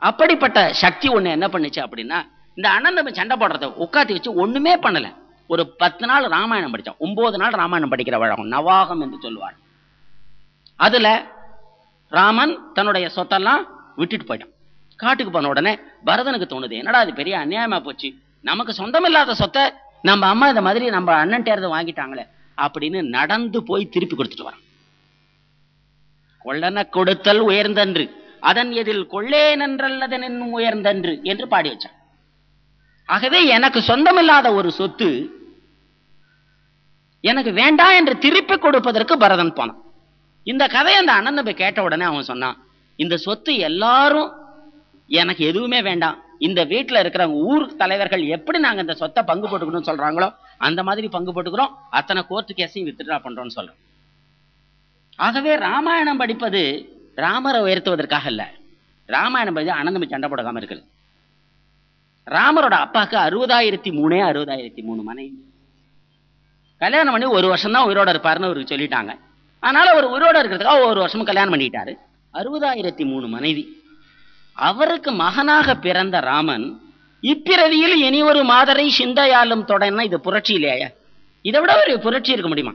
அப்படிப்பட்ட சக்தி ஒன்று என்ன பண்ணுச்சு அப்படின்னா, இந்த அண்ணன் சண்டை போடுறத உட்காத்தி வச்சு ஒன்றுமே பண்ணலை. ஒரு பத்து நாள் ராமாயணம் படித்தான். ஒன்பது நாள் ராமாயணம் படிக்கிற வழக்கம், நவாகம் என்று சொல்லுவார். அதில் ராமன் தன்னுடைய சொத்தெல்லாம் விட்டுட்டு போயிட்டான். காட்டுக்கு போன உடனே பரதனுக்கு தோணுது, என்னடா அது பெரிய அநியாயமாக போச்சு, நமக்கு சொந்தமில்லாத சொத்தை நம்ம அம்மா இந்த மாதிரி நம்ம அண்ணன் டேர்ந்து வாங்கிட்டாங்களே அப்படின்னு நடந்து போய் திருப்பி கொடுத்துட்டு வரான். கொள்ளன கொடுத்தல் உயர்ந்தன்று, அதன் எதில் கொள்ளேனன்றல்லதன் என்னும் உயர்ந்தன்று என்று பாடி வச்சான். ஆகவே எனக்கு சொந்தமில்லாத ஒரு சொத்து எனக்கு வேண்டாம் என்று திருப்பி கொடுப்பதற்கு பரதன் போனான். இந்த கதையை அந்த அண்ணன் போய் கேட்ட உடனே அவன் சொன்னான், இந்த சொத்து எல்லாரும் எனக்கு எதுவுமே வேண்டாம், இந்த வீட்டில் இருக்கிறவங்க ஊர் தலைவர்கள் எப்படி நாங்கள் இந்த சொத்தை பங்கு போட்டுக்கணும்னு சொல்றாங்களோ அந்த மாதிரி பங்கு போட்டுக்கிறோம், அத்தனை கோர்ட்டு கேஸையும் வித்ட்ரா பண்றோம்னு சொல்றோம். ஆகவே ராமாயணம் படிப்பது ராமரை உயர்த்துவதற்காக இல்லை, ராமாயணம் படித்து அண்ணன் தம்பி சண்டை போடாம இருக்குது. ராமரோட அப்பாவுக்கு அறுபதாயிரத்தி மூணே அறுபதாயிரத்தி மூணு மனைவி. கல்யாணம் பண்ணி ஒரு வருஷம் தான் உயிரோட இருப்பாருன்னு அவருக்கு சொல்லிட்டாங்க. அதனால அவர் உயிரோட இருக்கிறதுக்காக ஒரு வருஷமும் கல்யாணம் பண்ணிட்டாரு. அறுபதாயிரத்தி மூணு மனைவி. அவருக்கு மகனாக பிறந்த ராமன் இப்பிறவியில் இனி ஒரு மாதரை சிந்தையாலும் தொடன்னா இது புரட்சி இல்லையா? இதை விட ஒரு புரட்சி இருக்க முடியுமா?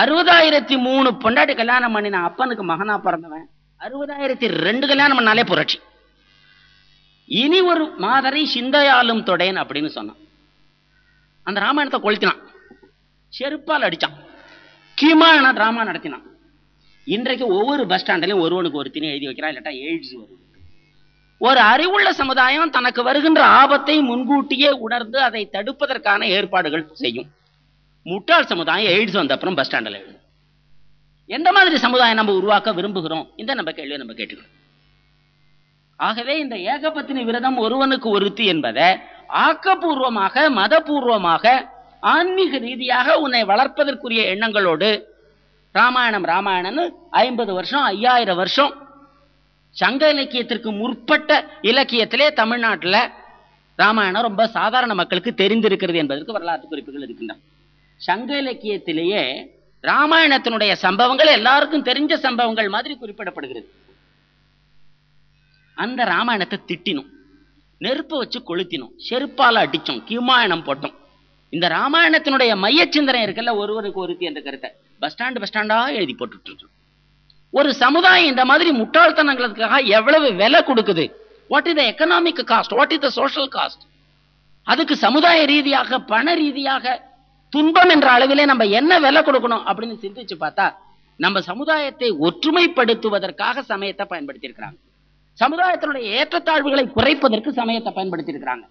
அறுபதாயிரத்தி மூணு பொண்டாட்டி கல்யாணம் பண்ணின அப்பனுக்கு மகனா பிறந்தவன் அறுபதாயிரத்தி ரெண்டு கல்யாணம் பண்ணாலே புரட்சி. இனி ஒரு மாதரை சிந்தையாலும் தொடையன் அப்படின்னு சொன்னான். அந்த ராமாயணத்தை கொளுத்தினான், செருப்பால் அடித்தான், கீமான டிராமா நடத்தினான். இன்றைக்கு ஒவ்வொரு பஸ் ஸ்டாண்ட்லையும் ஒருவனுக்கு ஒரு திணை எழுதி வைக்கிறான், இல்லாட்டா எய்ட்ஸ் வரும். ஒரு அறிவுள்ள சமுதாயம் தனக்கு வருகின்ற ஆபத்தை முன்கூட்டியே உணர்ந்து அதை தடுப்பதற்கான ஏற்பாடுகள் செய்யும். முட்டாள் சமுதாயம் எய்ட்ஸ் வந்த அப்புறம் பஸ் ஸ்டாண்டில் எழுதும். எந்த மாதிரி சமுதாயம் நம்ம உருவாக்க விரும்புகிறோம்? இந்த நம்ம கேள்வியை நம்ம கேட்டுக்கிறோம். ஆகவே இந்த ஏகபத்தினி விரதம் ஒருவனுக்கு ஒருத்தி என்பதை ஆக்கப்பூர்வமாக, மதபூர்வமாக, ஆன்மீக ரீதியாக உன்னை வளர்ப்பதற்குரிய எண்ணங்களோடு ராமாயணம் ராமாயணன்னு ஐம்பது வருஷம் ஐயாயிரம் வருஷம் சங்க இலக்கியத்திற்கு முற்பட்ட இலக்கியத்திலே தமிழ்நாட்டில் ராமாயணம் ரொம்ப சாதாரண மக்களுக்கு தெரிந்திருக்கிறது என்பதற்கு வரலாற்று குறிப்புகள் இருக்கின்றன. சங்க இலக்கியத்திலேயே ராமாயணத்தினுடைய சம்பவங்கள் எல்லாருக்கும் தெரிஞ்ச சம்பவங்கள் மாதிரி குறிப்பிடப்படுகிறது. அந்த ராமாயணத்தை திட்டினோம், நெருப்பு வச்சு கொளுத்தினோம், செருப்பால் அடித்தோம், கீமாயணம் போட்டோம். இந்த ராமாயணத்தினுடைய மைய சிந்தனை இருக்குல்ல, ஒருவருக்கு ஒருத்தி என்ற கருத்தை பஸ் ஸ்டாண்டு பஸ் ஸ்டாண்டாக எழுதி போட்டுட்டு இருக்கோம். ஒரு சமுதாயம் இந்த மாதிரி முட்டாள்தனங்களுக்காக எவ்வளவு விலை கொடுக்குது? What is the economic cost, what is the social cost? அதுக்கு சமுதாய ரீதியாக, பண ரீதியாக, துன்பம் என்ற அளவிலே நம்ம என்ன விலை கொடுக்கணும் அப்படின்னு சிந்திச்சு பார்த்தா, நம்ம சமுதாயத்தை ஒற்றுமைப்படுத்துவதற்காக சமயத்தை பயன்படுத்தியிருக்கிறாங்க. சமுதாயத்தினுடைய ஏற்றத்தாழ்வுகளை குறைப்பதற்கு சமயத்தை பயன்படுத்தியிருக்கிறாங்க.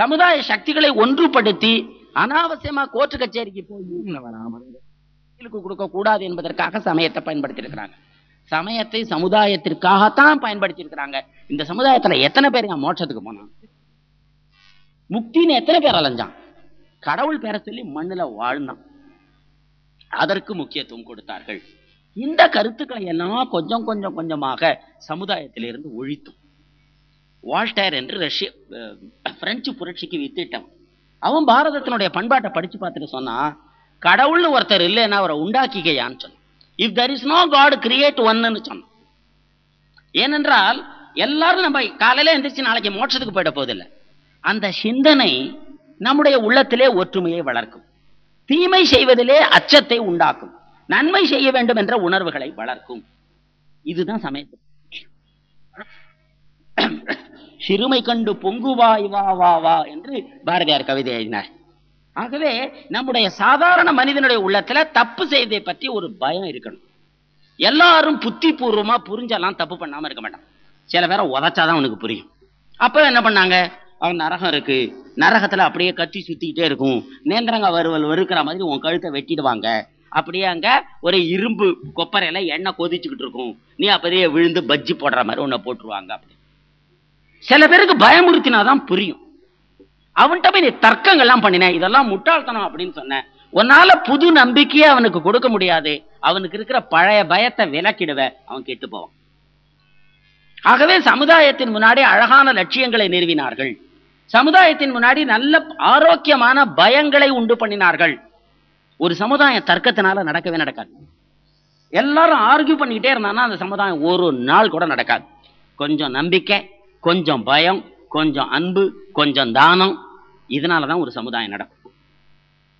சமுதாய சக்திகளை ஒன்றுபடுத்தி அனாவசியமா கோர்ட்டு கச்சேரிக்கு போய் கொடுக்க கூடாது என்பதற்காக சமயத்தை பயன்படுத்தியிருக்கிறாங்க. சமயத்தை சமுதாயத்திற்காகத்தான் பயன்படுத்தியிருக்கிறாங்க. இந்த சமுதாயத்துல எத்தனை பேர் மோட்சத்துக்கு போனான், முக்தின்னு எத்தனை பேர் அலைஞ்சான்? கடவுள் பேரை சொல்லி மண்ணில் வாழ்ந்தான், அதற்கு முக்கியத்துவம் கொடுத்தார்கள். இந்த கருத்துக்களை எல்லாம் கொஞ்சம் கொஞ்சம் கொஞ்சமாக சமுதாயத்திலிருந்து ஒழித்தோம். வால்டேர் என்று ரஷ்ய பிரெஞ்சு புரட்சிக்கு வித்திட்டவன், அவன் பாரதத்தினுடைய பண்பாட்டை படித்து பார்த்துட்டு சொன்னான், கடவுள்னு ஒருத்தர் இல்லைன்னா அவரை உண்டாக்கிக்கையான்னு சொன்னான். If there is no God create ஒன்னு சொன்னான். ஏனென்றால் எல்லாரும் நம்ம காலையில எந்திரிச்சு நாளைக்கு மோட்சத்துக்கு போயிட போதில்லை. அந்த சிந்தனை நம்முடைய உள்ளத்திலே ஒற்றுமையை வளர்க்கும், தீமை செய்வதிலே அச்சத்தை உண்டாக்கும், நன்மை செய்ய வேண்டும் என்ற உணர்வுகளை வளர்க்கும். இதுதான் சமயத்து. சிறுமை கண்டு பொங்குவாய் வா வா வா என்று பாரதியார் கவிதை எழுதினார். ஆகவே நம்முடைய சாதாரண மனிதனுடைய உள்ளத்துல தப்பு செய்வதை பற்றி ஒரு பயம் இருக்கணும். எல்லாரும் புத்தி பூர்வமா புரிஞ்செல்லாம் தப்பு பண்ணாம இருக்க மாட்டான். சில பேரை உதச்சாதான் உனக்கு புரியும். அப்ப என்ன பண்ணாங்க, அவன் நரகம் இருக்கு, நரகத்துல அப்படியே கத்தி சுத்திக்கிட்டே இருக்கும், நேந்திரங்க வருவல் வெறுக்கிற மாதிரி உன் கழுத்தை வெட்டிடுவாங்க, அப்படியே அங்க ஒரு இரும்பு கொப்பரையில எண்ணெய் கொதிச்சுக்கிட்டு இருக்கும், நீ அப்படியே விழுந்து பஜ்ஜி போடுற மாதிரி உன்னை போட்டுருவாங்க. அப்படி சில பேருக்கு பயமுறுத்தினாதான் புரியும். அவன்கிட்ட போய் நீ தர்க்கங்கள்லாம் பண்ணின, இதெல்லாம் முட்டாள்தனம் அப்படின்னு சொன்ன, உன்னால புது நம்பிக்கையை அவனுக்கு கொடுக்க முடியாது, அவனுக்கு இருக்கிற பழைய பயத்தை விலக்கிடுவ, அவன் கெட்டு போவான். ஆகவே சமுதாயத்தின் முன்னாடி அழகான லட்சியங்களை நிறுவினார்கள், சமுதாயத்தின் முன்னாடி நல்ல ஆரோக்கியமான பயங்களை உண்டு பண்ணினார்கள். ஒரு சமுதாயம் தர்க்கத்தினால நடக்கவே நடக்காது. எல்லாரும் ஆர்கியூ பண்ணிக்கிட்டே இருந்தாங்கன்னா அந்த சமுதாயம் ஒரு நாள் கூட நடக்காது. கொஞ்சம் நம்பிக்கை, கொஞ்சம் பயம், கொஞ்சம் அன்பு, கொஞ்சம் தானம், இதனால தான் ஒரு சமுதாயம் நடக்கும்.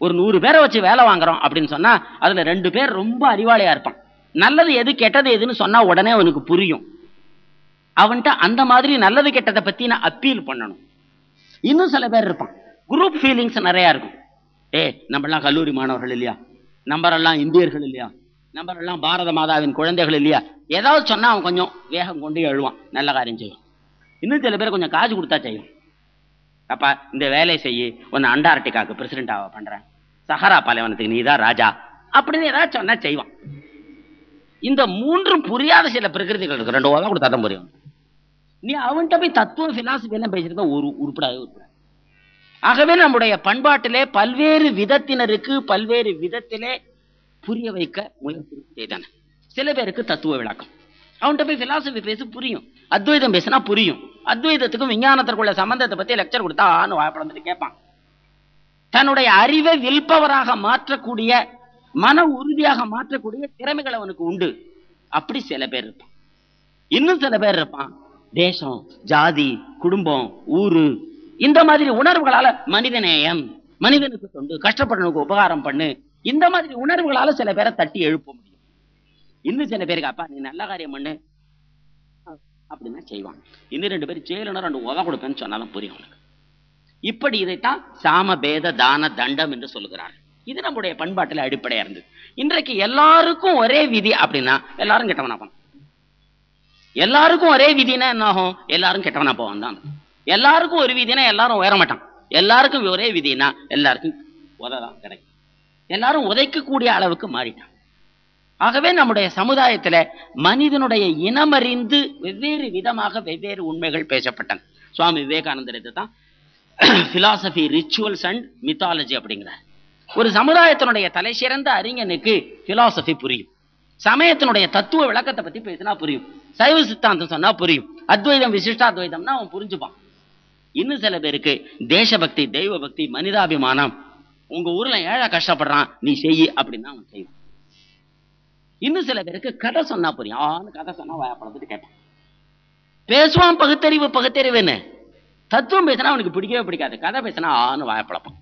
ஒரு நூறு பேரை வச்சு வேலை வாங்குறோம் அப்படின்னு சொன்னா அதுல ரெண்டு பேர் ரொம்ப அறிவாளியா இருப்பான். நல்லது எது கெட்டது எதுன்னு சொன்னா உடனே அவனுக்கு புரியும். அவன்கிட்ட அந்த மாதிரி நல்லது கெட்டதை பத்தி நான் அப்பீல் பண்ணணும். இன்னும் சில பேர் இருப்பான், குரூப் ஃபீலிங்ஸ் நிறையா இருக்கும். ஏ, நம்மளாம் கல்லூரி மாணவர்கள் இல்லையா, நம்மளெல்லாம் இந்தியர்கள் இல்லையா, நம்மளெல்லாம் பாரத மாதாவின் குழந்தைகள் இல்லையா, ஏதாவது சொன்னா அவன் கொஞ்சம் வேகம் கொண்டு எழுவான், நல்ல காரியம் செய்யும். இன்னும் சில பேர் கொஞ்சம் காசு கொடுத்தா செய்யும். அப்பா இந்த வேலையை செய்யி, ஒன்று அண்டார்டிகாவுக்கு பிரசிடென்டாக பண்ணுறேன், சஹரா பாலைவனத்துக்கு நீ தான் ராஜா அப்படின்னு ஏதாவது சொன்னா செய்வான். இந்த மூன்றும் புரியாத சில பிரகிருதிகள் இருக்கு. ரெண்டு ஓதான் கொடுத்தா தான் புரியும். நீ அவன்கிட்ட போய் தத்துவம் பிலாசபி எல்லாம் பேசியிருக்க ஒரு உருப்படாத உருப்படாது. ஆகவே நம்முடைய பண்பாட்டிலே பல்வேறு விதத்தினருக்கு பல்வேறு விதத்திலே புரிய வைக்க முயற்சி செய்தான. சில பேருக்கு தத்துவ விளக்கம், அவன்கிட்ட போய் பிலாசபி பேசி புரியும், அத்வைதம் பேசினா புரியும். அத்வைதத்துக்கும் விஞ்ஞானத்திற்குள்ள சம்பந்தத்தை பற்றி லெக்சர் கொடுத்தா ஆன்னு வாய்ப்படந்துட்டு கேட்பான். தன்னுடைய அறிவை வில்பவராக மாற்றக்கூடிய, மன உறுதியாக மாற்றக்கூடிய திறமைகள் அவனுக்கு உண்டு. அப்படி சில பேர் இருப்பான். இன்னும் சில பேர் இருப்பான், தேசம், ஜாதி, குடும்பம், ஊரு, இந்த மாதிரி உணர்வுகளால மனிதநேயம், மனிதனுக்கு தொண்டு, கஷ்டப்படுறவனுக்கு உபகாரம் பண்ணு, இந்த மாதிரி உணர்வுகளால சில பேரை தட்டி எழுப்ப முடியும். இன்னும் சில பேருக்கு அப்பா நீ நல்ல காரியம் பண்ணு அப்படின்னா செய்வான். இன்னும் ரெண்டு பேரும் செயலுனர் ரெண்டு உதவ கொடுப்பேன்னு சொன்னாலும் புரியும் அவனுக்கு. இப்படி இதைத்தான் சாமபேத தான தண்டம் என்று சொல்லுகிறார்கள். இது நம்முடைய பண்பாட்டில் அடிப்படையா இருந்தது. இன்றைக்கு எல்லாருக்கும் ஒரே விதி அப்படின்னா எல்லாரும் கெட்டவனா போவான். எல்லாருக்கும் ஒரே விதினா என்ன ஆகும்? எல்லாரும் கெட்டவனா போவான் தான். எல்லாருக்கும் ஒரு விதினா எல்லாரும் உயர மாட்டான். எல்லாருக்கும் ஒரே விதினா எல்லாருக்கும் உததான் கிடைக்கும். எல்லாரும் உதைக்கக்கூடிய அளவுக்கு மாறிட்டான். ஆகவே நம்முடைய சமுதாயத்துல மனிதனுடைய இனமறிந்து வெவ்வேறு விதமாக வெவ்வேறு உண்மைகள் பேசப்பட்டன. சுவாமி விவேகானந்தர் இதை தான் பிலாசபி ரிச்சுவல்ஸ் அண்ட் மித்தாலஜி அப்படிங்கிறார். ஒரு சமுதாயத்தினுடைய தலை சிறந்த அறிஞனுக்கு பிலாசபி புரியும், சமயத்தினுடைய தத்துவ விளக்கத்தை பத்தி பேசினா புரியும், சைவ சித்தாந்தம் சொன்னா புரியும், அத்வைதம் விசிஷ்டாத்வைதம்னா அவன் புரிஞ்சுப்பான். இன்னும் சில பேருக்கு தேசபக்தி, தெய்வ பக்தி, மனிதாபிமானம், உங்க ஊர்ல ஏழை கஷ்டப்படுறான் நீ செய்யி அப்படின்னா அவன் செய்வான். இன்னும் சில பேருக்கு கதை சொன்னா புரியும், ஆன்னு கதை சொன்னா வாயப்படத்துட்டு கேட்பான், பேசுவான் பகுத்தறிவு பகுத்தறிவுன்னு. தத்துவம் பேசினா அவனுக்கு பிடிக்கவே பிடிக்காது, கதை பேசினா ஆன்னு வாயப்படப்பான்.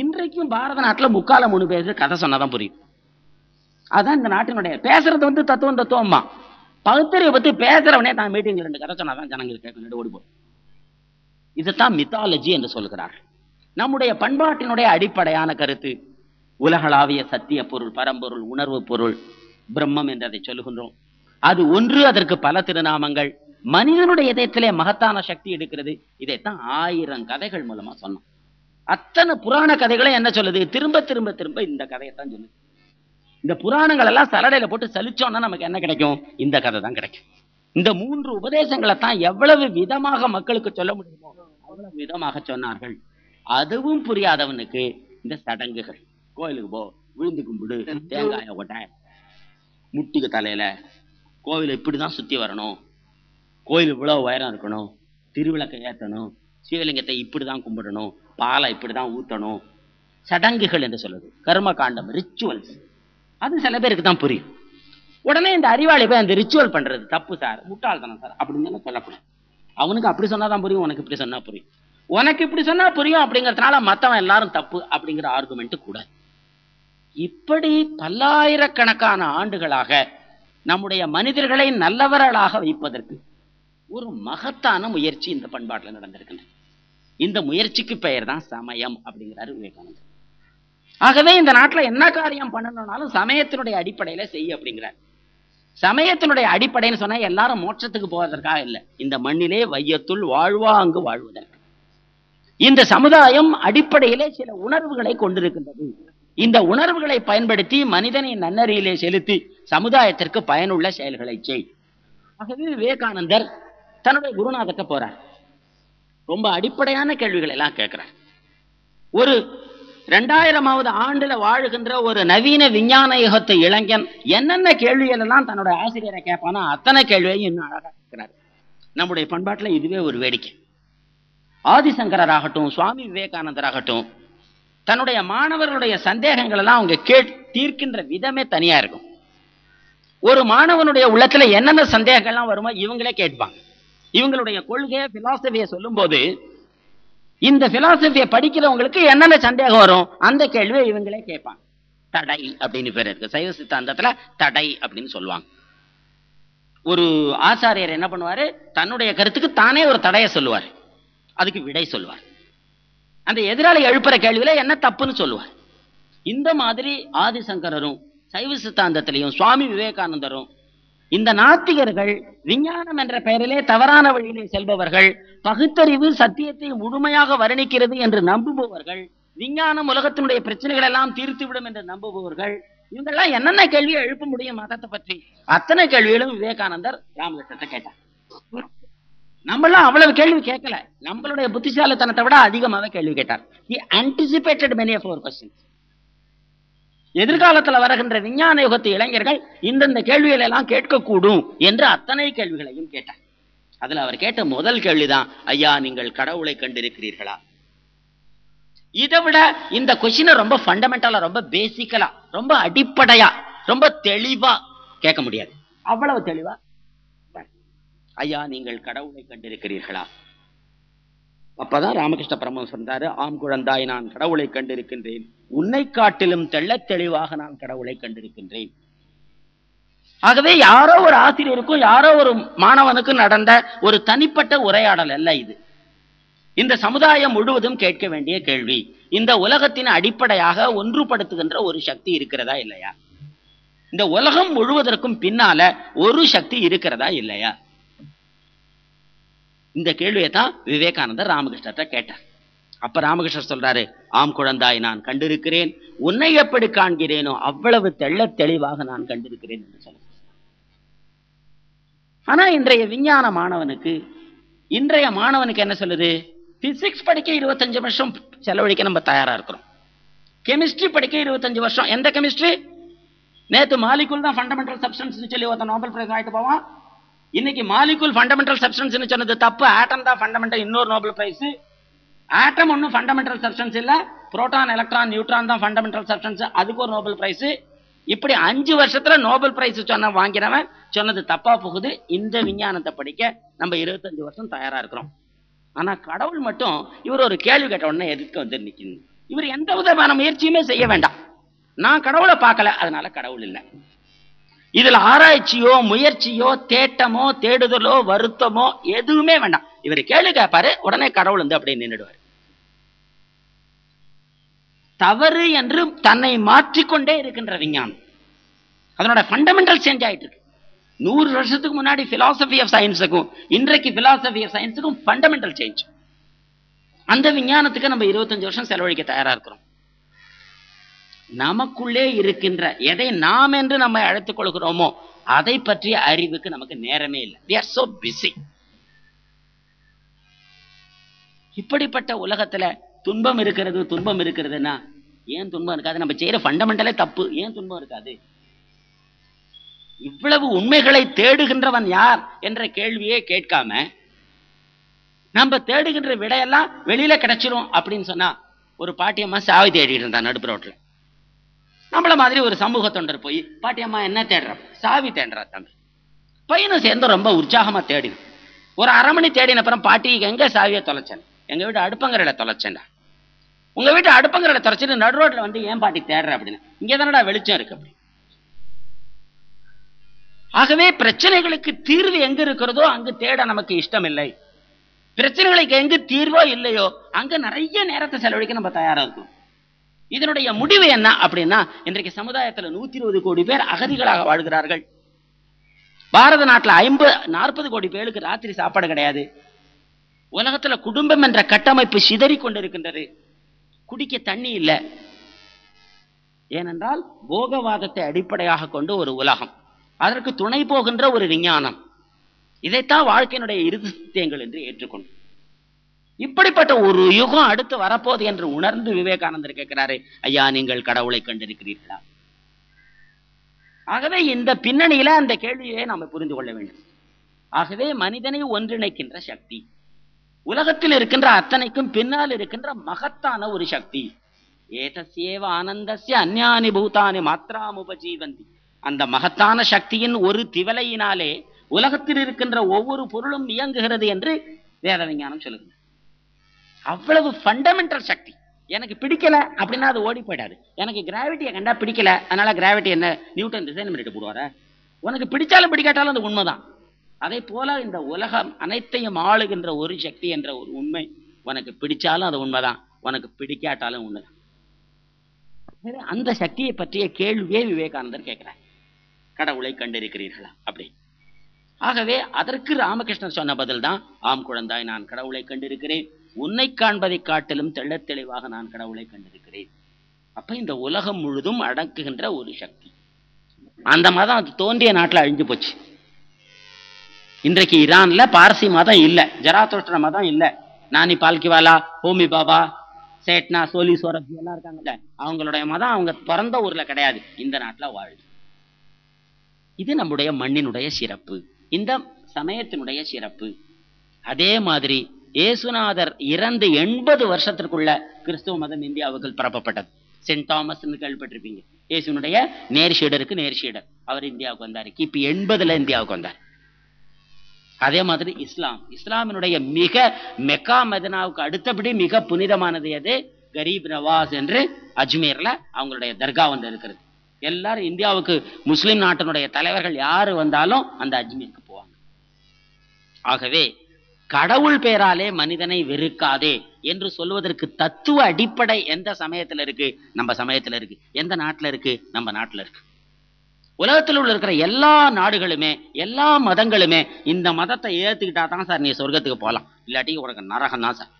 இன்றைக்கும் பாரத நாட்டில் முக்கால மூணு பேருக்கு கதை சொன்னாதான் புரியும். அதான் இந்த நாட்டினுடைய பேசுறது வந்து தத்துவம் தத்துவம்மா. பகுத்தறிவை பத்தி பேசுறவனே தான் மீட்டிங்ல ரெண்டு கதை சொன்னாதான் ஜனங்களுக்கு முன்னாடி ஓடி போடும். இதுதான் மித்தாலஜி என்று சொல்லுகிறார். நம்முடைய பண்பாட்டினுடைய அடிப்படையான கருத்து உலகளாவிய சத்திய பொருள், பரம்பொருள், உணர்வு பொருள், பிரம்மம் என்று அதை சொல்லுகின்றோம். அது ஒன்று, அதற்கு பல திருநாமங்கள். மனிதனுடைய இதயத்திலே மகத்தான சக்தி எடுக்கிறது. இதைத்தான் ஆயிரம் கதைகள் மூலமா சொன்னோம். அத்தனை புராண கதைகளை என்ன சொல்லுது? திரும்ப திரும்ப திரும்ப இந்த கதையைத்தான் சொல்லுது. இந்த புராணங்கள் எல்லாம் சரடையில போட்டு சலிச்சோம்னா நமக்கு என்ன கிடைக்கும்? இந்த கதை தான் கிடைக்கும். இந்த மூன்று உபதேசங்களை தான் எவ்வளவு விதமாக மக்களுக்கு சொல்ல முடியுமோ அவ்வளவு விதமாக சொன்னார்கள். அதுவும் புரியாதவனுக்கு இந்த சடங்குகள், கோயிலுக்கு போ, விழுந்து கும்பிடு, தேங்காய ஓட்டை, முட்டிக்கு தலையில, கோவில இப்படிதான் சுத்தி வரணும், கோயில் இவ்வளவு உயரம் இருக்கணும், திருவிளக்கை ஏற்றணும், சிவலிங்கத்தை இப்படிதான் கும்பிடணும், பாலை இப்படிதான் ஊற்றணும், சடங்குகள் என்று சொல்லுது. கர்ம காண்டம், ரிச்சுவல்ஸ். அது சில பேருக்கு தான் புரியும். உடனே இந்த அறிவாளி போய் அந்த ரிச்சுவல் பண்றது தப்பு சார், முட்டாள்தனம் சார் அப்படின்னு சொல்லக்கூடாது. அவனுக்கு அப்படி சொன்னாதான் புரியும், உனக்கு இப்படி சொன்னா புரியும், உனக்கு இப்படி சொன்னா புரியும் அப்படிங்கிறதுனால மற்றவன் எல்லாரும் தப்பு அப்படிங்கிற ஆர்குமெண்ட் கூட. இப்படி பல்லாயிரக்கணக்கான ஆண்டுகளாக நம்முடைய மனிதர்களை நல்லவர்களாக வைப்பதற்கு ஒரு மகத்தான முயற்சி இந்த பண்பாட்டில் நடந்திருக்கின்றது. இந்த முயற்சிக்கு பெயர் தான் சமயம் அப்படிங்கிறாரு விவேகானந்தர். ஆகவே இந்த நாட்டில் என்ன காரியம் பண்ணணும்னாலும் சமயத்தினுடைய அடிப்படையில செய்ய அப்படிங்கிறார். சமயத்தினுடைய அடிப்படைன்னு சொன்னா எல்லாரும் மோட்சத்துக்கு போவதற்காக இல்லை, இந்த மண்ணிலே வையத்துள் வாழ்வா அங்கு வாழ்வதற்கு. இந்த சமுதாயம் அடிப்படையிலே சில உணர்வுகளை கொண்டிருக்கின்றது. இந்த உணர்வுகளை பயன்படுத்தி மனிதனை நன்னறியிலே செலுத்தி சமுதாயத்திற்கு பயனுள்ள செயல்களை செய். ஆகவே விவேகானந்தர் தன்னுடைய குருநாதர்கிட்ட போறார். ரொம்ப அடிப்படையான கேள்விகள் எல்லாம் கேட்கிறார். ஒரு இரண்டாயிரமாவது ஆண்டுல வாழுகின்ற ஒரு நவீன விஞ்ஞான யுகத்து இளைஞன் என்னென்ன கேள்விகள் எல்லாம் தன்னுடைய ஆசிரியரை கேட்பானோ அத்தனை கேள்வியையும் இன்னும் அழகா கேட்கிறார். நம்முடைய பண்பாட்டில் இதுவே ஒரு வேடிக்கை. ஆதிசங்கரர் ஆகட்டும், சுவாமி விவேகானந்தர் ஆகட்டும், தன்னுடைய மாணவர்களுடைய சந்தேகங்கள் எல்லாம் அவங்க கேட்டு தீர்க்கின்ற விதமே தனியா இருக்கும். ஒரு மாணவனுடைய உள்ளத்துல என்னென்ன சந்தேகங்கள்லாம் வருமோ இவங்களே கேட்பாங்க. இவங்களுடைய கொள்கையை, பிலாசபியை சொல்லும் போது இந்த பிலாசபியை படிக்கிறவங்களுக்கு என்னென்ன சந்தேகம் வரும் அந்த கேள்வியை இவங்களே கேட்பாங்க. தடை அப்படின்னு பேர் இருக்கு. சைவ சித்தாந்தத்துல தடை அப்படின்னு சொல்லுவாங்க. ஒரு ஆசாரியர் என்ன பண்ணுவாரு? தன்னுடைய கருத்துக்கு தானே ஒரு தடையை சொல்லுவார், அதுக்கு விடை சொல்லுவார். அந்த எதிராளி எழுப்புற கேள்வியில என்ன தப்புன்னு சொல்லுவார். இந்த மாதிரி ஆதிசங்கரரும் சைவ சித்தாந்தத்திலையும் சுவாமி விவேகானந்தரும் இந்த நாத்திகர்கள், விஞ்ஞானம் என்ற பெயரிலே தவறான வழியிலே செல்பவர்கள், பகுத்தறிவு சத்தியத்தை முழுமையாக வர்ணிக்கிறது என்று நம்புபவர்கள், விஞ்ஞானம் உலகத்தினுடைய பிரச்சனைகள் எல்லாம் தீர்த்துவிடும் என்று நம்புபவர்கள், இவங்கெல்லாம் என்னென்ன கேள்வியை எழுப்ப முடியும் மதத்தை பற்றி அத்தனை கேள்விகளும் விவேகானந்தர் ராமகிருஷ்ணத்தை கேட்டார். நம்மளாம் அவ்வளவு கேள்வி கேட்கல, நம்மளுடைய புத்திசாலித்தனத்தை விட அதிகமாக கேள்வி கேட்டார். He anticipated many of our questions. எதிர்காலத்தில் வருகின்ற விஞ்ஞான யுகத்து இளைஞர்கள் இந்தந்த கேள்விகளை எல்லாம் கேட்கக்கூடும் என்று அத்தனை கேள்விகளையும் கேட்டார். அதுல அவர் கேட்ட முதல் கேள்விதான், ஐயா நீங்கள் கடவுளை கண்டிருக்கிறீர்களா? இதை விட இந்த கொஸ்டினை ரொம்ப ஃபண்டமெண்டலா, ரொம்ப பேசிக்கலா, ரொம்ப அடிப்படையா, ரொம்ப தெளிவா கேட்க முடியாது. அவ்வளவு தெளிவா ஐயா, நீங்கள் கடவுளை கண்டிருக்கிறீர்களா? அப்பதான் ராமகிருஷ்ண பரமஹம்சர் சொன்னாரு, ஆம் குழந்தாய், நான் கடவுளை கண்டிருக்கின்றேன். உன்னை காட்டிலும் தெள்ள தெளிவாக நான் கடவுளை கண்டிருக்கின்றேன். ஆகவே யாரோ ஒரு ஆசிரியருக்கும் யாரோ ஒரு மாணவனுக்கும் நடந்த ஒரு தனிப்பட்ட உரையாடல் அல்ல இது. இந்த சமுதாயம் முழுவதும் கேட்க வேண்டிய கேள்வி. இந்த உலகத்தின் அடிப்படையாக ஒன்றுபடுத்துகின்ற ஒரு சக்தி இருக்கிறதா இல்லையா? இந்த உலகம் முழுவதற்கும் பின்னால ஒரு சக்தி இருக்கிறதா இல்லையா? இந்த கேள்வியை தான் விவேகானந்தர் ராமகிருஷ்ணத்தை கேட்டார். அப்ப ராமகிருஷ்ணர் சொல்றாரு, ஆம் குழந்தாய், நான் கண்டிருக்கிறேன். உன்னை எப்படி காண்கிறேனோ அவ்வளவு தெள்ள தெளிவாக நான் கண்டிருக்கிறேன் என்று சொல்ல. ஆனா இன்றைய விஞ்ஞான மாணவனுக்கு, இன்றைய மாணவனுக்கு என்ன சொல்லுது? பிசிக்ஸ் படிக்க இருபத்தஞ்சு வருஷம் செலவழிக்க நம்ம தயாரா இருக்கிறோம். கெமிஸ்ட்ரி படிக்க இருபத்தஞ்சு வருஷம். எந்த கெமிஸ்ட்ரி? நேற்று மாலிகுல் தான் ஃபண்டமெண்டல் சப்ஸ்டன்ஸ் சொல்லி ஒருத்த நோபல் பிரைஸ் ஆகிட்டு போவான். இன்னைக்கு மாலிகுல் ஃபண்டமெண்டல் சப்ஸ்டன்ஸ் சொன்னது தப்பு. ஆட்டம் தான் ஃபண்டமெண்டல், இன்னொரு நோபல் பிரைஸ். ஆட்டம் ஒன்றும் ஃபண்டமெண்டல் சப்ஸ்டன்ஸ் இல்லை. புரோட்டான், எலக்ட்ரான், நியூட்ரான் தான் ஃபண்டமெண்டல் சப்ஸ்டன்ஸ். அதுக்கு ஒரு நோபல் பிரைஸ். இப்படி அஞ்சு வருஷத்துல நோபல் பிரைஸ் சொன்ன வாங்கினவன் சொன்னது தப்பா போகுது. இந்த விஞ்ஞானத்தை படிக்க நம்ம இருபத்தஞ்சு வருஷம் தயாரா இருக்கிறோம். ஆனா கடவுள் மட்டும் இவர் ஒரு கேள்வி கேட்ட உடனே எதிர்க்க வந்து நிற்கணும். இவர் எந்த விதமான முயற்சியுமே செய்ய வேண்டாம். நான் கடவுளை பார்க்கல, அதனால கடவுள் இல்லை. இதுல ஆராய்ச்சியோ முயற்சியோ தேட்டமோ தேடுதலோ வருத்தமோ எதுவுமே வேண்டாம். இவர் கேள்வி கேட்பாரு, உடனே கடவுள் வந்து அப்படியே நின்றுடுவார். தவறு என்று தன்னை மாற்றிக்கொண்டே இருக்கின்ற விஞ்ஞானம், அதனோட ஃபண்டமெண்டல் சேஞ்ச் ஆயிட்டு இருக்கு. நூறு வருஷத்துக்கு முன்னாடி பிலாசபி ஆஃப் சயின்ஸுக்கும் இன்றைக்கு பிலாசபி ஆஃப் சயின்ஸுக்கும் ஃபண்டமெண்டல் சேஞ்ச். அந்த விஞ்ஞானத்துக்கு நம்ம இருபத்தஞ்சு வருஷம் செலவழிக்க தயாரா இருக்கிறோம். நமக்குள்ளே இருக்கின்ற எதை நாம் என்று நம்ம அழைத்துக் கொள்கிறோமோ அதை பற்றிய அறிவுக்கு நமக்கு நேரமே இல்லை. We are so busy. இப்படிப்பட்ட உலகத்துல துன்பம் இருக்கிறது. துன்பம் இருக்கிறதுனா ஏன் துன்பம் இருக்காது? நம்ம செய்யற ஃபண்டமெண்டலே தப்பு, ஏன் துன்பம் இருக்காது? இவ்வளவு உண்மைகளை தேடுகின்றவன் யார் என்ற கேள்வியே கேட்காம நம்ம தேடுகின்ற விடையெல்லாம் வெளியில கிடைச்சிரும் அப்படின்னு சொன்னா, ஒரு பாட்டியம்மா சாவி தேடிட்டு இருந்தா நடுப்பு ரோட்ல. நம்மள மாதிரி ஒரு சமூக தொண்டர் போய், பாட்டியம்மா என்ன தேடுற? சாவி தேடுறா தம்பி. பையனும் சேர்ந்து ரொம்ப உற்சாகமா தேடினோம். ஒரு அரை மணி தேடின அப்புறம், பாட்டி எங்க சாவியை தொலைச்சேன்? எங்க வீட்டு அடுப்பங்கரையில தொலைச்சேன்டா. உங்க வீட்டு அடுப்பங்கரையில தொலைச்சிட்டு நடு ரோட்ல வந்து ஏன் பாட்டி தேடுற அப்படின்னு? இங்கே தானடா வெளிச்சம் இருக்கு அப்படி. ஆகவே பிரச்சனைகளுக்கு தீர்வு எங்க இருக்கிறதோ அங்கு தேட நமக்கு இஷ்டம் இல்லை. பிரச்சனைகளுக்கு எங்கு தீர்வோ இல்லையோ அங்க நிறைய நேரத்தை செலவழிக்க நம்ம தயாரா இருக்கும். இதனுடைய முடிவு என்ன அப்படின்னா, இன்றைக்கு சமுதாயத்துல நூத்தி இருபது கோடி பேர் அகதிகளாக வாழ்கிறார்கள். பாரத நாட்டுல ஐம்பது நாற்பது கோடி பேருக்கு ராத்திரி சாப்பாடு கிடையாது. உலகத்துல குடும்பம் என்ற கட்டமைப்பு சிதறி கொண்டிருக்கின்றது. குடிக்க தண்ணி இல்லை. ஏனென்றால் போகவாதத்தை அடிப்படையாக கொண்டு ஒரு உலகம், அதற்கு துணை போகின்ற ஒரு விஞ்ஞானம், இதைத்தான் வாழ்க்கையினுடைய இறுதி சத்தியங்கள் என்று ஏற்றுக்கொண்டு இப்படிப்பட்ட ஒரு யுகம் அடுத்து வரப்போது என்று உணர்ந்து விவேகானந்தர் கேட்கிறாரு, ஐயா, நீங்கள் கடவுளை கண்டிருக்கிறீர்களா? ஆகவே இந்த பின்னணியில அந்த கேள்வியை நாம் புரிந்து கொள்ள வேண்டும். ஆகவே மனிதனை ஒன்றிணைக்கின்ற சக்தி, உலகத்தில் இருக்கின்ற அத்தனைக்கும் பின்னால் இருக்கின்ற மகத்தான ஒரு சக்தி, ஏதஸ்யேவ ஆனந்தஸ்ய அந்யானி பூதானி மாத்ராம் உபஜீவந்தி. அந்த மகத்தான சக்தியின் ஒரு திவலையினாலே உலகத்தில் இருக்கின்ற ஒவ்வொரு பொருளும் இயங்குகிறது என்று வேத விஞ்ஞானம் சொல்லுகிறது. அவ்வளவு ஃபண்டமெண்டல் சக்தி. எனக்கு பிடிக்கல அப்படின்னா அது ஓடி போயிடாது. எனக்கு கிராவிட்டியை கண்டா பிடிக்கல, அதனால கிராவிட்டி என்ன நியூட்டன் டிசைன் பண்ணிட்டு போடுவார? உனக்கு பிடிச்சாலும் பிடிக்காட்டாலும் அது உண்மைதான். அதே போல இந்த உலகம் அனைத்தையும் ஆளுகின்ற ஒரு சக்தி என்ற ஒரு உண்மை, உனக்கு பிடிச்சாலும் அது உண்மைதான், உனக்கு பிடிக்காட்டாலும் உண்மைதான். அந்த சக்தியை பற்றிய கேள்வியே விவேகானந்தர் கேட்கிறார், கடவுளை கண்டிருக்கிறீர்களா அப்படி. ஆகவே அதற்கு ராமகிருஷ்ணர் சொன்ன பதில் தான், ஆம் குழந்தாய், நான் கடவுளை கண்டிருக்கிறேன். உன்னை காண்பதை காட்டிலும் தெள்ள தெளிவாக நான் கடவுளை கண்டிருக்கிறேன். அப்ப இந்த உலகம் முழுதும் அடக்குகின்ற ஒரு சக்தி. அந்த மதம் அது தோன்றிய நாட்டில் அழிஞ்சு போச்சு. இன்றைக்கு ஈரான்ல பார்சி மதம் இல்லை, ஜராத்ரோஷ்டிர மதம் இல்லை, நானி பால்கிவாலா, ஹோமி பாபா, சேட்னா, சோலி, சோரப் எல்லாம் இருக்காங்கல்ல, அவங்களுடைய மதம் அவங்க பிறந்த ஊர்ல கிடையாது, இந்த நாட்டில் வாழுது. இது நம்முடைய மண்ணினுடைய சிறப்பு, இந்த சமயத்தினுடைய சிறப்பு. அதே மாதிரி இயேசுநாதர் இறந்து எண்பது வருஷத்திற்குள்ள கிறிஸ்துவ மதம் இந்தியாவுக்கு பரப்பப்பட்டது. சென்ட் தாமஸ் கேள்விப்பட்டிருப்பீங்க, இயேசுனுடைய நேர்ஷீடருக்கு நேர்ஷீடர். அவர் இந்தியாவுக்கு வந்தார் கிபி எண்பதுல. இந்தியாவுக்கு வந்தார் அதே மாதிரி இஸ்லாம் இஸ்லாமினுடைய மிக மெக்கா மதினாவுக்கு அடுத்தபடி மிக புனிதமானது எது? கரீப் நவாஸ் என்று அஜ்மீர்ல அவங்களுடைய தர்கா வந்து இருக்கிறது. எல்லாரும் இந்தியாவுக்கு முஸ்லிம் நாட்டினுடைய தலைவர்கள் யாரு வந்தாலும் அந்த அஜ்மீருக்கு போவாங்க. ஆகவே கடவுள் பெயராலே மனிதனை வெறுக்காதே என்று சொல்வதற்கு தத்துவ அடிப்படை எந்த சமயத்துல இருக்கு? நம்ம சமயத்துல இருக்கு. எந்த நாட்டுல இருக்கு? நம்ம நாட்டுல இருக்கு. உலகத்தில் உள்ள இருக்கிற எல்லா நாடுகளுமே எல்லா மதங்களுமே இந்த மதத்தை ஏத்துக்கிட்டா தான் சார் நீ சொர்க்கத்துக்கு போகலாம், இல்லாட்டி உனக்கு நரகம் தான் சார்,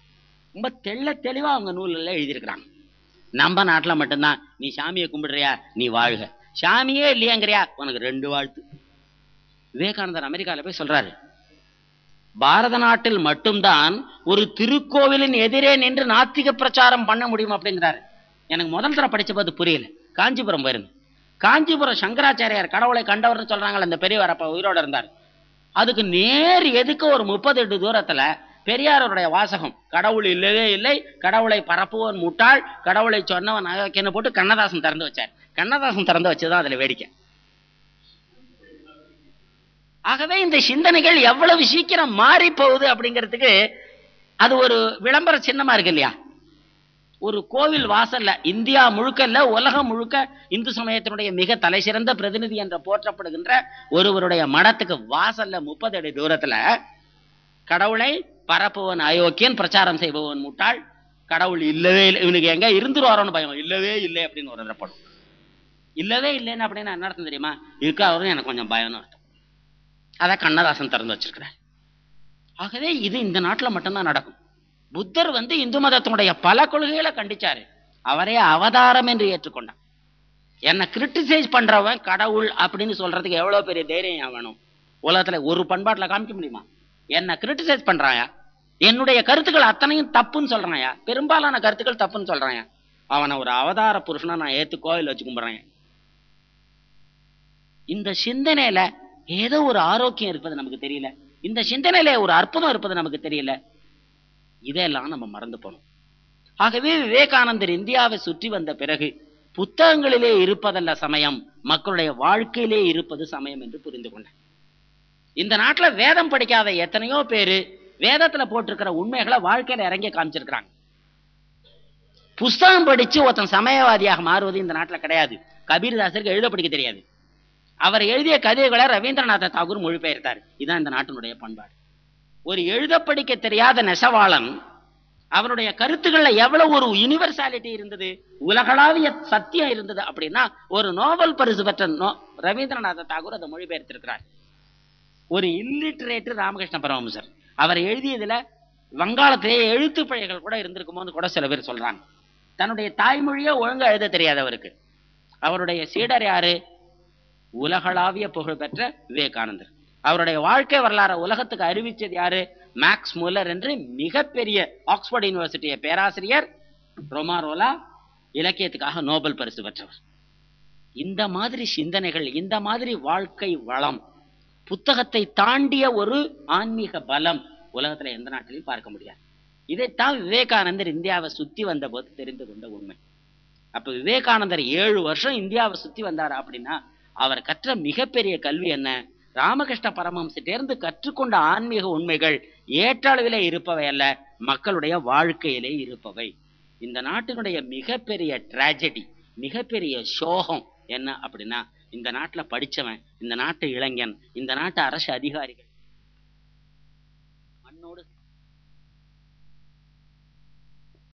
ரொம்ப தெள்ள தெளிவா அவங்க நூலில் எழுதியிருக்கிறாங்க. நம்ம நாட்டுல மட்டும்தான் நீ சாமியை கும்பிடுறியா நீ வாழ்க, சாமியே இல்லையாங்கிறியா உனக்கு ரெண்டு வாழ்த்து. விவேகானந்தர் அமெரிக்கால போய் சொல்றாரு, பாரத நாட்டில் மட்டும்தான் ஒரு திருக்கோவிலின் எதிரே நின்று நாத்திக பிரச்சாரம் பண்ண முடியும் அப்படிங்கிறாரு. எனக்கு முதல் தர படிச்ச போது புரியல, காஞ்சிபுரம் போயிருந்தேன். காஞ்சிபுரம் சங்கராச்சாரியார் கடவுளை கண்டவர்னு சொல்றாங்களே அந்த பெரியவர், அப்ப உயிரோட இருந்தார். அதுக்கு நேர் எதுக்கு ஒரு முப்பது எட்டு தூரத்துல பெரியாரோடைய வாசகம், கடவுள் இல்லவே இல்லை, கடவுளை பரப்புவன் முட்டாள், கடவுளை சொன்னவன் நகைக்கேன்னு போட்டு கண்ணதாசன் திறந்து வச்சார். கண்ணதாசன் திறந்து வச்சதுதான் அதுல வேடிக்கை. ஆகவே இந்த சிந்தனைகள் எவ்வளவு சீக்கிரம் மாறி போகுது அப்படிங்கிறதுக்கு அது ஒரு விளம்பர சின்னமா இருக்கு இல்லையா? ஒரு கோவில் வாசல்ல இந்தியா முழுக்க இல்ல உலகம் முழுக்க இந்து சமயத்தினுடைய மிக தலை சிறந்த பிரதிநிதி என்று போற்றப்படுகின்ற ஒருவருடைய மடத்துக்கு வாசல்ல முப்பது அடி தூரத்துல கடவுளை பரப்புவன் அயோக்கியன், பிரச்சாரம் செய்பவன் முட்டாள், கடவுள் இல்லவே இல்லை, இவனுக்கு எங்க இருந்துட்டு வரோன்னு பயம், இல்லவே இல்லை அப்படின்னு ஒரு நிறப்படும். இல்லவே இல்லைன்னு அப்படின்னு என்ன அர்த்தம் தெரியுமா? இருக்காவது எனக்கு கொஞ்சம் பயம்னு அர்த்தம். அதை கண்ணதாசன் திறந்து வச்சிருக்கிறார். ஆகவே இது இந்த நாட்டில் மட்டும்தான் நடக்கும். புத்தர் வந்து இந்து மதத்தினுடைய பல கொள்கைகளை கண்டிச்சாரு, அவரே அவதாரம் என்று ஏற்றுக்கொண்டார். என்னை கிரிட்டிசைஸ் பண்றவன் கடவுள் அப்படின்னு சொல்றதுக்கு எவ்வளவு பெரிய தைரியம் வேணும்? உலகத்துல ஒரு பண்பாட்டில் காமிக்க முடியுமா? என்னை கிரிட்டிசைஸ் பண்றாயா, என்னுடைய கருத்துக்கள் அத்தனையும் தப்புன்னு சொல்றாயா, பெரும்பாலான கருத்துக்கள் தப்புன்னு சொல்றாயா, அவனை ஒரு அவதார புருஷனா நான் ஏத்து கோயில் வச்சு கும்பிடுறேன். இந்த சிந்தனையில ஏதோ ஒரு ஆரோக்கியம் இருப்பது நமக்கு தெரியல, இந்த சிந்தனையில ஒரு அற்புதம் இருப்பது நமக்கு தெரியல. இதெல்லாம் நம்ம மறந்து போனோம். ஆகவே விவேகானந்தர் இந்தியாவை சுற்றி வந்த பிறகு புத்தகங்களிலே இருப்பதல்ல சமயம், மக்களுடைய வாழ்க்கையிலே இருப்பது சமயம் என்று புரிந்து கொண்டார். இந்த நாட்டில் வேதம் படிக்காத எத்தனையோ பேரு வேதத்துல போட்டிருக்கிற உண்மைகளை வாழ்க்கையில இறங்கி காமிச்சிருக்கிறாங்க. புஸ்தகம் படிச்சு ஒருத்தன் சமயவாதியாக மாறுவது இந்த நாட்டில் கிடையாது. கபீர்தாசருக்கு எழுத படிக்க தெரியாது, அவர் எழுதிய கதைகளை ரவீந்திரநாத் தாகூர் மொழிபெயர்த்தார். இதுதான் இந்த நாட்டினுடைய பண்பாடு. ஒரு எழுத படிக்க தெரியாத நெசவாளன் அவருடைய கருத்துக்கள்ல எவ்வளவு ஒரு யூனிவர்சாலிட்டி இருந்தது, உலகளாவிய சத்தியம் இருந்தது அப்படின்னா ஒரு நோபல் பரிசு பெற்ற ரவீந்திரநாத் தாகூர் அதை மொழிபெயர்த்திருக்கிறார். ஒரு இல்லிட்ரேட் ராமகிருஷ்ண பரமஹம்சர் அவர் எழுதியதுல வங்காளத்திலேயே எழுத்து பிழைகள் கூட இருந்திருக்குமோன்னு கூட சில பேர் சொல்றாங்க. தன்னுடைய தாய்மொழியே ஒழுங்கா எழுத தெரியாதவருக்கு அவருடைய சீடர் யாரு? உலகளாவிய புகழ்பெற்ற விவேகானந்தர். அவருடைய வாழ்க்கை வரலாறு உலகத்துக்கு அறிவிச்சது யாரு? மேக்ஸ் மூலர் என்று மிகப்பெரிய ஆக்ஸ்போர்ட் யூனிவர்சிட்டிய பேராசிரியர், ரொமாரோலா இலக்கியத்துக்காக நோபல் பரிசு பெற்றவர். இந்த மாதிரி சிந்தனைகள், இந்த மாதிரி வாழ்க்கை வளம், புத்தகத்தை தாண்டிய ஒரு ஆன்மீக பலம் உலகத்துல எந்த நாட்டிலையும் பார்க்க முடியாது. இதைத்தான் விவேகானந்தர் இந்தியாவை சுத்தி வந்த போது தெரிந்து கொண்ட உண்மை. அப்ப விவேகானந்தர் ஏழு வருஷம் இந்தியாவை சுத்தி வந்தார் அப்படின்னா அவர் கற்ற மிகப்பெரிய கல்வி என்ன? ராமகிருஷ்ண பரமஹம்சிட்டேர்ந்து கற்றுக்கொண்ட ஆன்மீக உண்மைகள் ஏற்றளவிலே இருப்பவை அல்ல, மக்களுடைய வாழ்க்கையிலே இருப்பவை. இந்த நாட்டினுடைய மிகப்பெரிய டிராஜடி, மிகப்பெரிய சோகம் என்ன அப்படின்னா இந்த நாட்டுல படிச்சவன், இந்த நாட்டு இளைஞன், இந்த நாட்டு அரசு அதிகாரிகள் மண்ணோடு